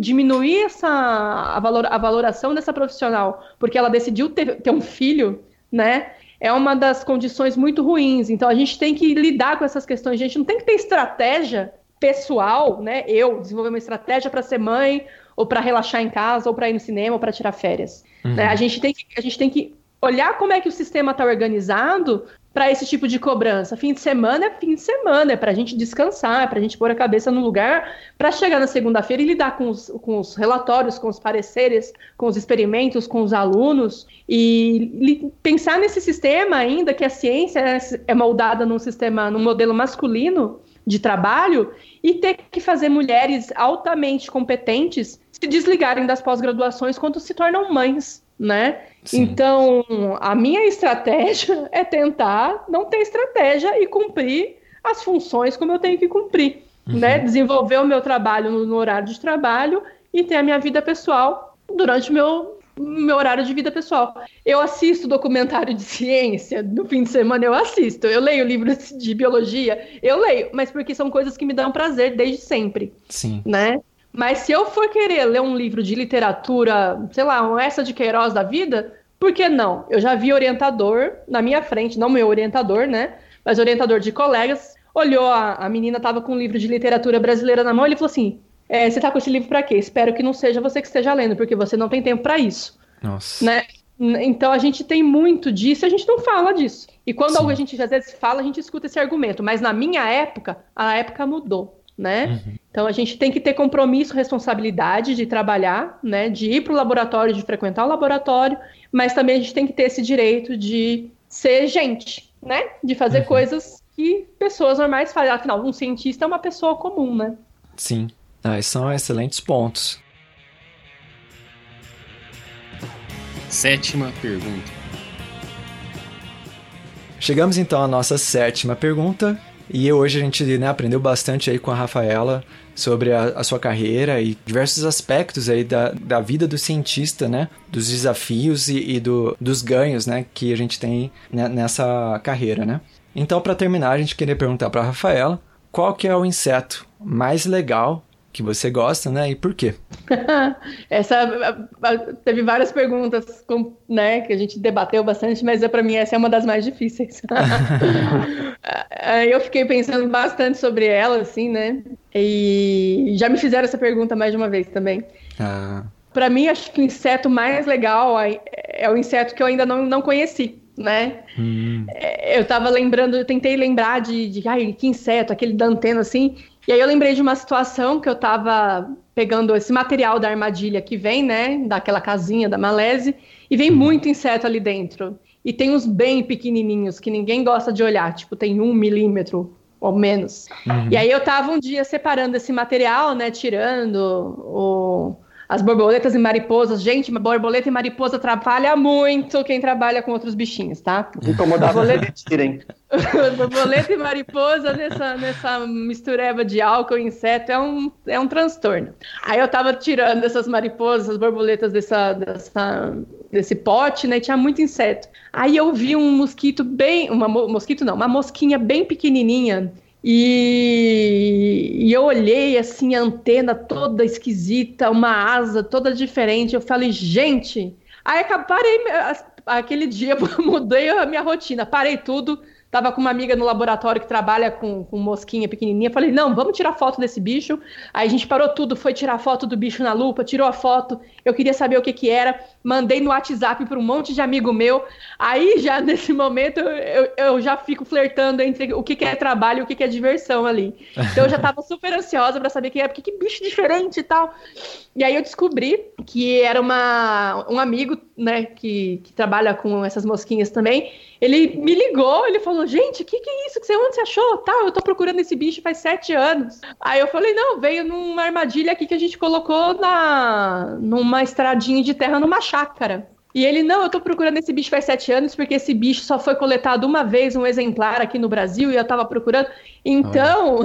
diminuir essa, a, valor, a valoração dessa profissional, porque ela decidiu ter, ter um filho, né, é uma das condições muito ruins. Então a gente tem que lidar com essas questões, a gente não tem que ter estratégia pessoal, né, eu desenvolver uma estratégia para ser mãe, ou para relaxar em casa, ou para ir no cinema, ou para tirar férias. Uhum. Né? A gente tem que, a gente tem que olhar como é que o sistema está organizado para esse tipo de cobrança. Fim de semana é fim de semana, é para a gente descansar, é para a gente pôr a cabeça no lugar, para chegar na segunda-feira e lidar com os, com os relatórios, com os pareceres, com os experimentos, com os alunos, e li, pensar nesse sistema ainda, que a ciência é moldada num sistema, num modelo masculino de trabalho, e ter que fazer mulheres altamente competentes se desligarem das pós-graduações quando se tornam mães, né? Sim. Então, a minha estratégia é tentar não ter estratégia e cumprir as funções como eu tenho que cumprir, uhum, né? Desenvolver o meu trabalho no, no horário de trabalho e ter a minha vida pessoal durante o meu, meu horário de vida pessoal. Eu assisto documentário de ciência, no fim de semana eu assisto, eu leio livros de biologia, eu leio, mas porque são coisas que me dão prazer desde sempre, sim, né? Mas se eu for querer ler um livro de literatura, sei lá, um Essa de Queiroz da vida, por que não? Eu já vi orientador na minha frente, não meu orientador, né? Mas orientador de colegas, olhou, a, a menina estava com um livro de literatura brasileira na mão, ele falou assim, é, você está com esse livro para quê? Espero que não seja você que esteja lendo, porque você não tem tempo para isso. Nossa. Né? Então a gente tem muito disso, a gente não fala disso. E quando, sim, a gente às vezes fala, a gente escuta esse argumento. Mas na minha época, a época mudou, né? Uhum. Então a gente tem que ter compromisso, responsabilidade de trabalhar, né? De ir para o laboratório, de frequentar o laboratório, mas também a gente tem que ter esse direito de ser gente, né? De fazer, uhum, coisas que pessoas normais fazem. Afinal, um cientista é uma pessoa comum, né? Sim, ah, são excelentes pontos. Sétima pergunta. Chegamos então à nossa sétima pergunta, E hoje a gente, né, aprendeu bastante aí com a Rafaela sobre a, a sua carreira e diversos aspectos aí da, da vida do cientista, né? Dos desafios e, e do, dos ganhos, né, que a gente tem nessa carreira, né? Então, para terminar, a gente queria perguntar para a Rafaela qual que é o inseto mais legal que você gosta, né? E por quê? Essa teve várias perguntas, né, que a gente debateu bastante, mas para mim essa é uma das mais difíceis. Eu fiquei pensando bastante sobre ela, assim, né? E já me fizeram essa pergunta mais de uma vez também. Ah. Para mim, acho que o inseto mais legal é o inseto que eu ainda não, não conheci, né? Hum. Eu tava lembrando, eu tentei lembrar de, de ai, que inseto, aquele da antena, assim. E aí eu lembrei de uma situação que eu tava pegando esse material da armadilha que vem, né, daquela casinha da Malésia, e vem muito inseto ali dentro. E tem uns bem pequenininhos, que ninguém gosta de olhar, tipo, tem um milímetro ou menos. Uhum. E aí eu tava um dia separando esse material, né, tirando o... as borboletas e mariposas. Gente, borboleta e mariposa atrapalha muito quem trabalha com outros bichinhos, tá? Incomodava borboleta... tirem. Borboleta e mariposa nessa, nessa mistureba de álcool e inseto é um, é um transtorno. Aí eu tava tirando essas mariposas, essas borboletas dessa, dessa, desse pote, né? E tinha muito inseto. Aí eu vi um mosquito bem... Uma mosquito não, uma mosquinha bem pequenininha. E, e eu olhei, assim, a antena toda esquisita, uma asa toda diferente. Eu falei, gente... Aí parei, aquele dia eu mudei a minha rotina, parei tudo. Tava com uma amiga no laboratório que trabalha com, com mosquinha pequenininha. Falei, não, vamos tirar foto desse bicho. Aí a gente parou tudo, foi tirar foto do bicho na lupa, tirou a foto. Eu queria saber o que que era. Mandei no WhatsApp para um monte de amigo meu. Aí já nesse momento eu, eu já fico flertando entre o que que é trabalho e o que que é diversão ali. Então eu já tava super ansiosa para saber quem é, porque que bicho diferente e tal. E aí eu descobri que era uma, um amigo, né, que, que trabalha com essas mosquinhas também. Ele me ligou, ele falou, gente, o que que é isso? Que você, onde você achou? Tá, eu tô procurando esse bicho faz sete anos. Aí eu falei, não, veio numa armadilha aqui que a gente colocou na, numa estradinha de terra numa chácara. E ele, não, eu tô procurando esse bicho faz sete anos, porque esse bicho só foi coletado uma vez, um exemplar aqui no Brasil, e eu tava procurando. Então,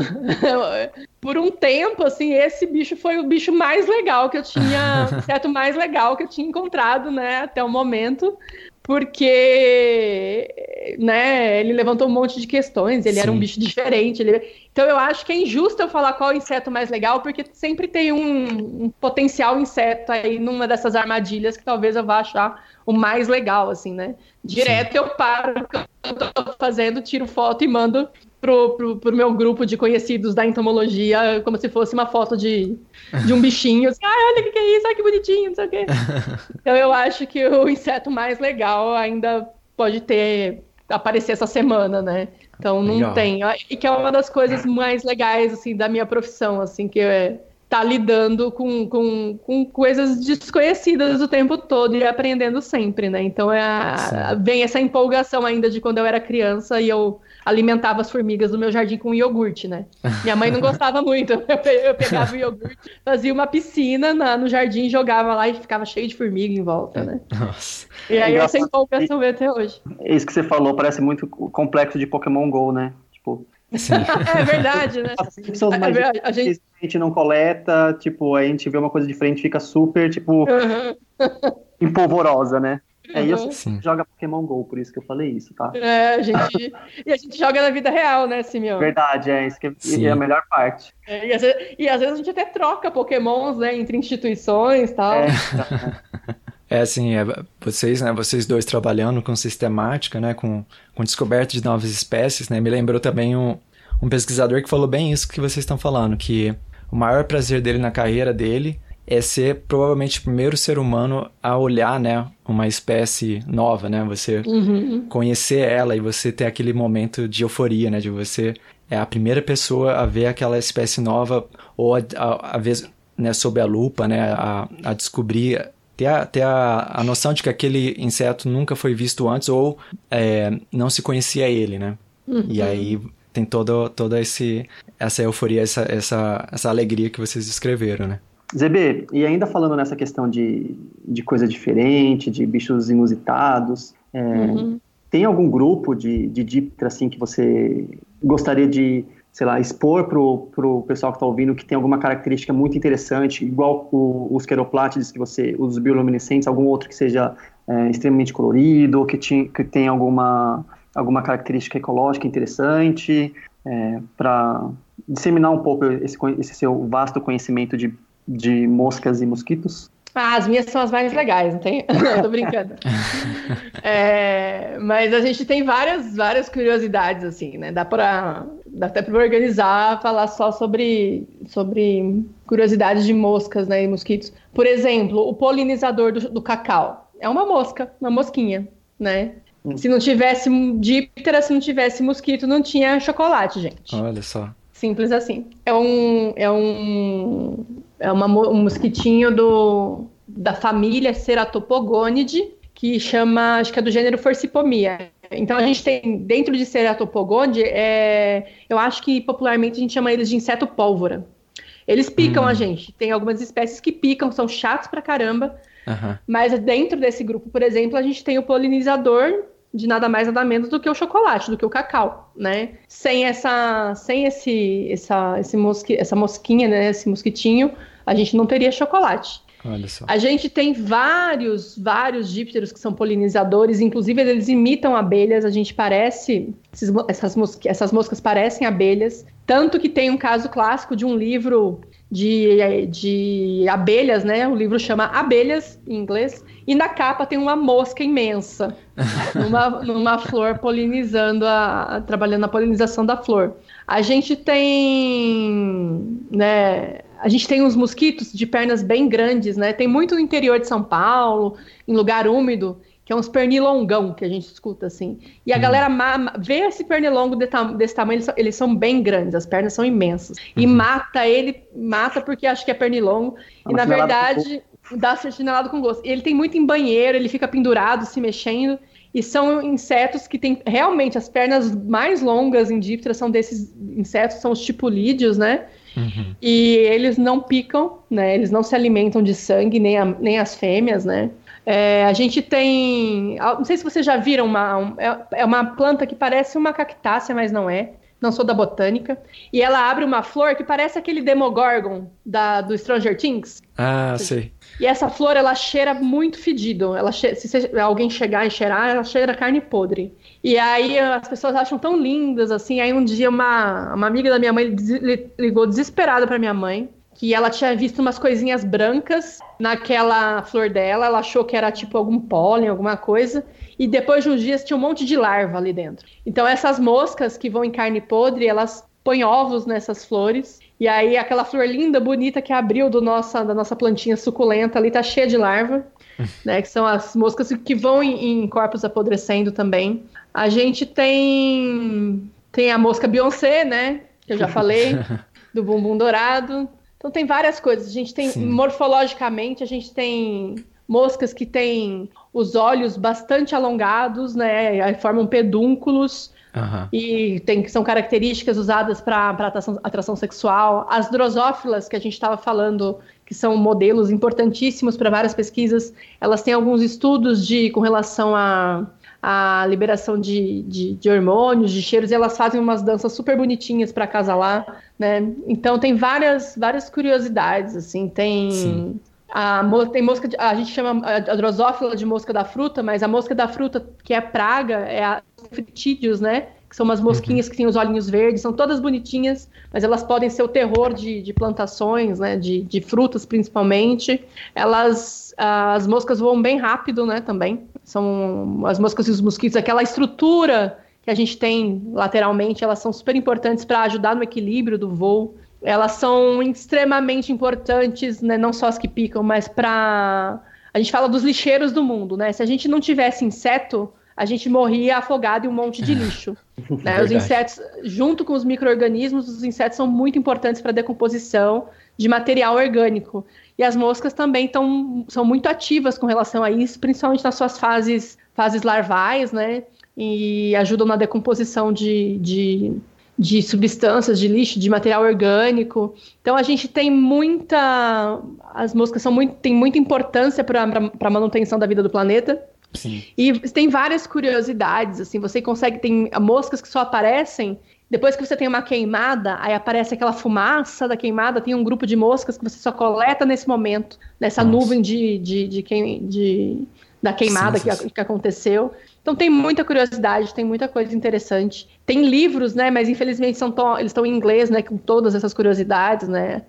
por um tempo, assim, esse bicho foi o bicho mais legal que eu tinha, o inseto mais legal que eu tinha encontrado, né, até o momento, porque, né, ele levantou um monte de questões, ele Sim. era um bicho diferente, ele... Então eu acho que é injusto eu falar qual inseto mais legal, porque sempre tem um, um potencial inseto aí numa dessas armadilhas que talvez eu vá achar o mais legal, assim, né? Direto Sim. eu paro o que eu tô fazendo, tiro foto e mando pro, pro, pro meu grupo de conhecidos da entomologia, como se fosse uma foto de, de um bichinho, assim, ah, olha o que, que é isso, olha que bonitinho, não sei o quê. Então eu acho que o inseto mais legal ainda pode ter... aparecer essa semana, né? Então não legal. Tem. E que é uma das coisas mais legais, assim, da minha profissão, assim, que é tá lidando com, com, com coisas desconhecidas o tempo todo e aprendendo sempre, né? Então é a, vem essa empolgação ainda de quando eu era criança e eu alimentava as formigas do meu jardim com iogurte, né? Minha mãe não gostava muito, eu pegava o iogurte, fazia uma piscina na, no jardim, jogava lá e ficava cheio de formiga em volta, né? Nossa. E aí é essa empolgação vem até hoje. Isso que você falou parece muito complexo de Pokémon Go, né? Tipo... é verdade, né? As pessoas mais é, a, gente... a gente não coleta, tipo, a gente vê uma coisa diferente, fica super, tipo, uhum. empolvorosa, né? Uhum. É isso, Sim. joga Pokémon Go, por isso que eu falei isso, tá? É, a gente... e a gente joga na vida real, né, Simeão? Verdade, é, isso que é, é a melhor parte. É, e, às vezes, e às vezes a gente até troca Pokémons, né, entre instituições e tal. É, tá. É assim, é, vocês, né, vocês dois trabalhando com sistemática, né, com, com descoberta de novas espécies, né, me lembrou também um, um pesquisador que falou bem isso que vocês estão falando, que o maior prazer dele na carreira dele é ser provavelmente o primeiro ser humano a olhar, né, uma espécie nova, né, você uhum. conhecer ela e você ter aquele momento de euforia, né, de você é a primeira pessoa a ver aquela espécie nova ou a, a, a ver, né, sob a lupa, né, a, a descobrir... Ter, a, ter a, a noção de que aquele inseto nunca foi visto antes ou é, não se conhecia ele, né? Uhum. E aí tem toda toda esse, essa euforia, essa, essa, essa alegria que vocês descreveram, né? Zebê, e ainda falando nessa questão de, de coisa diferente, de bichos inusitados, é, uhum. tem algum grupo de, de Diptera, assim, que você gostaria de, sei lá, expor pro, pro pessoal que está ouvindo que tem alguma característica muito interessante, igual o, os queroplátides que você, os bioluminescentes, algum outro que seja é, extremamente colorido, ou que, ti, que tem alguma, alguma característica ecológica interessante, é, para disseminar um pouco esse, esse seu vasto conhecimento de, de moscas e mosquitos? Ah, as minhas são as mais legais, não tem? Não, tô brincando. É, mas a gente tem várias, várias curiosidades, assim, né? Dá pra, dá até para organizar, falar só sobre, sobre curiosidades de moscas, né, e mosquitos. Por exemplo, o polinizador do, do cacau é uma mosca, uma mosquinha, né? Hum. Se não tivesse díptera, se não tivesse mosquito, não tinha chocolate, gente. Olha só. Simples assim. É um... É um... É uma, um mosquitinho do, da família Ceratopogonidae, que chama, acho que é do gênero Forcipomia. Então a gente tem, dentro de Ceratopogonidae, é, eu acho que popularmente a gente chama eles de inseto pólvora. Eles picam hum. a gente, tem algumas espécies que picam, são chatos pra caramba, uhum. mas dentro desse grupo, por exemplo, a gente tem o polinizador de nada mais nada menos do que o chocolate, do que o cacau, né? Sem essa, sem esse, essa, esse mosqui, essa mosquinha, né? Esse mosquitinho, a gente não teria chocolate. Olha só. A gente tem vários, vários dípteros que são polinizadores, inclusive eles imitam abelhas, a gente parece, esses, essas, mosca, essas moscas parecem abelhas, tanto que tem um caso clássico de um livro de, de abelhas, né? O livro chama Abelhas, em inglês, e na capa tem uma mosca imensa, numa, numa flor polinizando, a, trabalhando na polinização da flor. A gente tem, né... A gente tem uns mosquitos de pernas bem grandes, né? Tem muito no interior de São Paulo, em lugar úmido, que é uns pernilongão que a gente escuta, assim. E a uhum. galera ma- vê esse pernilongo de ta- desse tamanho, eles são, eles são bem grandes, as pernas são imensas. Uhum. E mata ele, mata porque acha que é pernilongo. É e, na verdade, dá chinelado com gosto. Ele tem muito em banheiro, ele fica pendurado, se mexendo. E são insetos que têm, realmente, as pernas mais longas em díptera são desses insetos, são os tipulídeos, né? Uhum. E eles não picam, né? Eles não se alimentam de sangue, nem, a, nem as fêmeas, né? É, a gente tem... Não sei se vocês já viram uma... Um, é uma planta que parece uma cactácea, mas não é. Não sou da botânica. E ela abre uma flor que parece aquele Demogorgon da, do Stranger Things. Ah, sei. E essa flor, ela cheira muito fedido. Ela cheira, se você, alguém chegar e cheirar, ela cheira carne podre. E aí as pessoas acham tão lindas, assim. Aí um dia uma, uma amiga da minha mãe ligou desesperada pra minha mãe, que ela tinha visto umas coisinhas brancas naquela flor dela. Ela achou que era tipo algum pólen, alguma coisa. E depois de uns dias tinha um monte de larva ali dentro. Então essas moscas que vão em carne podre, elas põem ovos nessas flores. E aí aquela flor linda, bonita que abriu do nossa, da nossa plantinha suculenta ali, tá cheia de larva. Né, que são as moscas que vão em, em corpos apodrecendo também. A gente tem, tem a mosca Beyoncé, né? Que eu já falei, do bumbum dourado. Então tem várias coisas. A gente tem, Sim. morfologicamente, a gente tem... moscas que têm os olhos bastante alongados, né? Aí formam pedúnculos, uhum. e tem, são características usadas para atração, atração sexual. As drosófilas, que a gente estava falando, que são modelos importantíssimos para várias pesquisas, elas têm alguns estudos de, com relação a... a liberação de, de, de hormônios, de cheiros, e elas fazem umas danças super bonitinhas para acasalar, né? Então tem várias, várias curiosidades, assim, tem a, tem mosca de, a gente chama a drosófila de mosca da fruta, mas a mosca da fruta que é praga é a fritídeos, né? Que são umas mosquinhas uhum. que têm os olhinhos verdes, são todas bonitinhas, mas elas podem ser o terror de, de plantações, né, de, de frutas principalmente. Elas, as moscas voam bem rápido, né, também. São as moscas e os mosquitos, aquela estrutura que a gente tem lateralmente, elas são super importantes para ajudar no equilíbrio do voo. Elas são extremamente importantes, né, não só as que picam, mas para... A gente fala dos lixeiros do mundo, né? Se a gente não tivesse inseto, a gente morria afogado em um monte de lixo. Né? Os insetos, junto com os micro-organismos, os insetos são muito importantes para a decomposição de material orgânico. E as moscas também tão, são muito ativas com relação a isso, principalmente nas suas fases, fases larvais, né? E ajudam na decomposição de, de, de substâncias, de lixo, de material orgânico. Então a gente tem muita... As moscas são muito, têm muita importância para a manutenção da vida do planeta. Sim. E tem várias curiosidades, assim, você consegue, tem moscas que só aparecem Depois que você tem uma queimada, aí aparece aquela fumaça da queimada, tem um grupo de moscas que você só coleta nesse momento, nessa Nossa. nuvem de, de, de, de, de, da queimada sim, sim. Que, que aconteceu. Então tem muita curiosidade, tem muita coisa interessante. Tem livros, né? Mas infelizmente são tão, eles estão em inglês, né? Com todas essas curiosidades, né?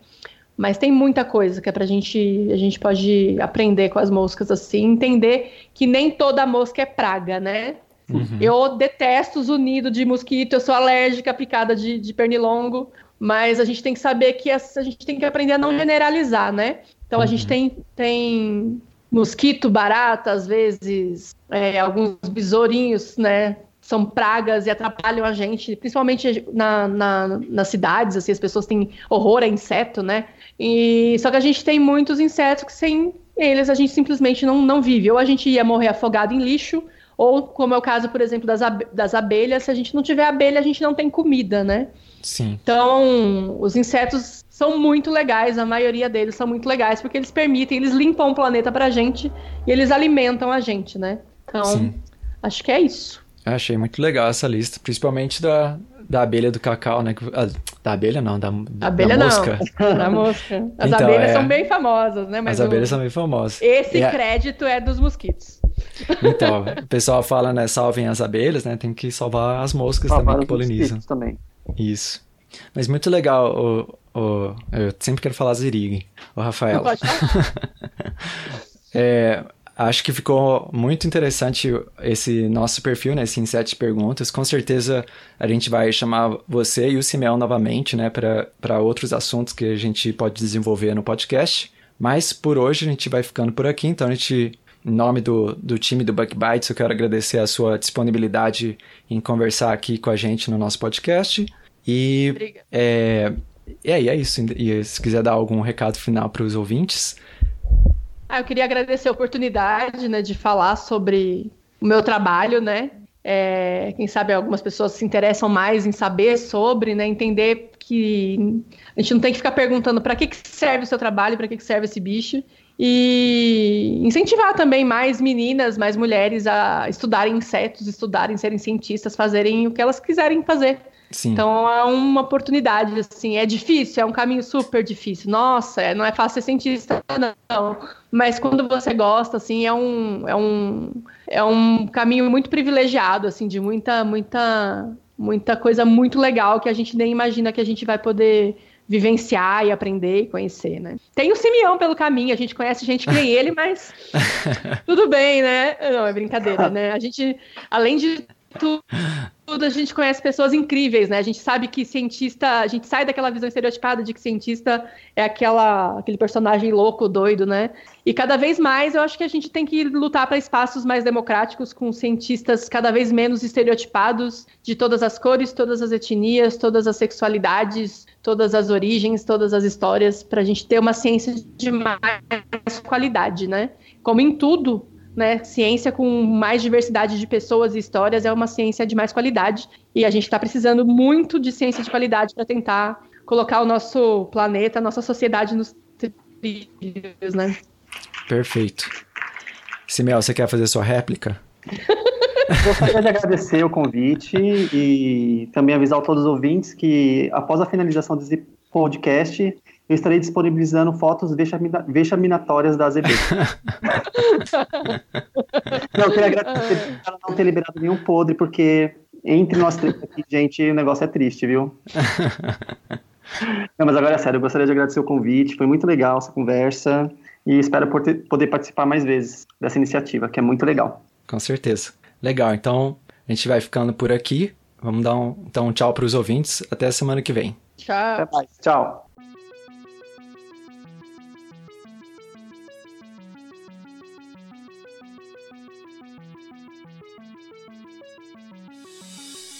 Mas tem muita coisa que é pra gente, a gente pode aprender com as moscas assim, entender que nem toda mosca é praga, né? Uhum. Eu detesto os unidos de mosquito, eu sou alérgica à picada de, de pernilongo, mas a gente tem que saber que a, a gente tem que aprender a não generalizar, né? Então a uhum. gente tem, tem mosquito, barata, às vezes, é, alguns besourinhos, né? São pragas e atrapalham a gente, principalmente na, na, nas cidades, assim, as pessoas têm horror a inseto, né? E, só que a gente tem muitos insetos que sem eles a gente simplesmente não, não vive. Ou a gente ia morrer afogado em lixo, ou como é o caso, por exemplo, das, ab- das abelhas, se a gente não tiver abelha, a gente não tem comida, né? Sim. Então, os insetos são muito legais, a maioria deles são muito legais, porque eles permitem, eles limpam o planeta pra gente e eles alimentam a gente, né? Então, Sim. acho que é isso. Achei muito legal essa lista, principalmente da, da abelha do cacau, né? Da abelha não, da, da, abelha da mosca. Não, da mosca. As então, abelhas é... são bem famosas, né? Mas As abelhas o... são bem famosas. Esse e crédito é... é dos mosquitos. Então, o pessoal fala, né? Salvem as abelhas, né? Tem que salvar as moscas salvar também que polinizam. Também. Isso. Mas muito legal, o, o... eu sempre quero falar Zirig, o Rafael. Pode falar. é... Acho que ficou muito interessante esse nosso perfil, né? Esse sete perguntas. Com certeza a gente vai chamar você e o Simeão novamente, né? Para outros assuntos que a gente pode desenvolver no podcast. Mas por hoje a gente vai ficando por aqui. Então, a gente, em nome do, do time do Bug Bites, eu quero agradecer a sua disponibilidade em conversar aqui com a gente no nosso podcast. E é, é, é isso. E se quiser dar algum recado final para os ouvintes... Ah, eu queria agradecer a oportunidade, né, de falar sobre o meu trabalho, né? É, quem sabe algumas pessoas se interessam mais em saber sobre, né? Entender que a gente não tem que ficar perguntando para que, que serve o seu trabalho, para que, que serve esse bicho. E incentivar também mais meninas, mais mulheres a estudarem insetos, estudarem, serem cientistas, fazerem o que elas quiserem fazer. Sim. Então é uma oportunidade, assim, é difícil, é um caminho super difícil. Nossa, não é fácil ser cientista, não. Mas quando você gosta, assim, é um, é um, é um caminho muito privilegiado, assim, de muita, muita, muita coisa muito legal que a gente nem imagina que a gente vai poder vivenciar e aprender e conhecer, né? Tem o Simeão pelo caminho, a gente conhece gente que nem ele, mas tudo bem, né? Não, é brincadeira, né? A gente, além de tudo, a gente conhece pessoas incríveis, né? A gente sabe que cientista, a gente sai daquela visão estereotipada de que cientista é aquela, aquele personagem louco, doido, né? E cada vez mais eu acho que a gente tem que lutar para espaços mais democráticos, com cientistas cada vez menos estereotipados, de todas as cores, todas as etnias, todas as sexualidades, todas as origens, todas as histórias, para a gente ter uma ciência de mais qualidade, né? Como em tudo, né? Ciência com mais diversidade de pessoas e histórias é uma ciência de mais qualidade, e a gente está precisando muito de ciência de qualidade para tentar colocar o nosso planeta, a nossa sociedade nos trilhos, né? Perfeito. Simeão, você quer fazer sua réplica? Gostaria de agradecer o convite e também avisar a todos os ouvintes que após a finalização desse podcast eu estarei disponibilizando fotos vexamina- vexaminatórias da A Z B. Não, eu queria agradecer por não ter liberado nenhum podre, porque entre nós três aqui, gente, o negócio é triste, viu? Não, mas agora é sério, eu gostaria de agradecer o convite, foi muito legal essa conversa e espero poder participar mais vezes dessa iniciativa, que é muito legal. Com certeza. Legal, então a gente vai ficando por aqui. Vamos dar um, então, um tchau para os ouvintes. Até a semana que vem. Tchau. Até mais. Tchau.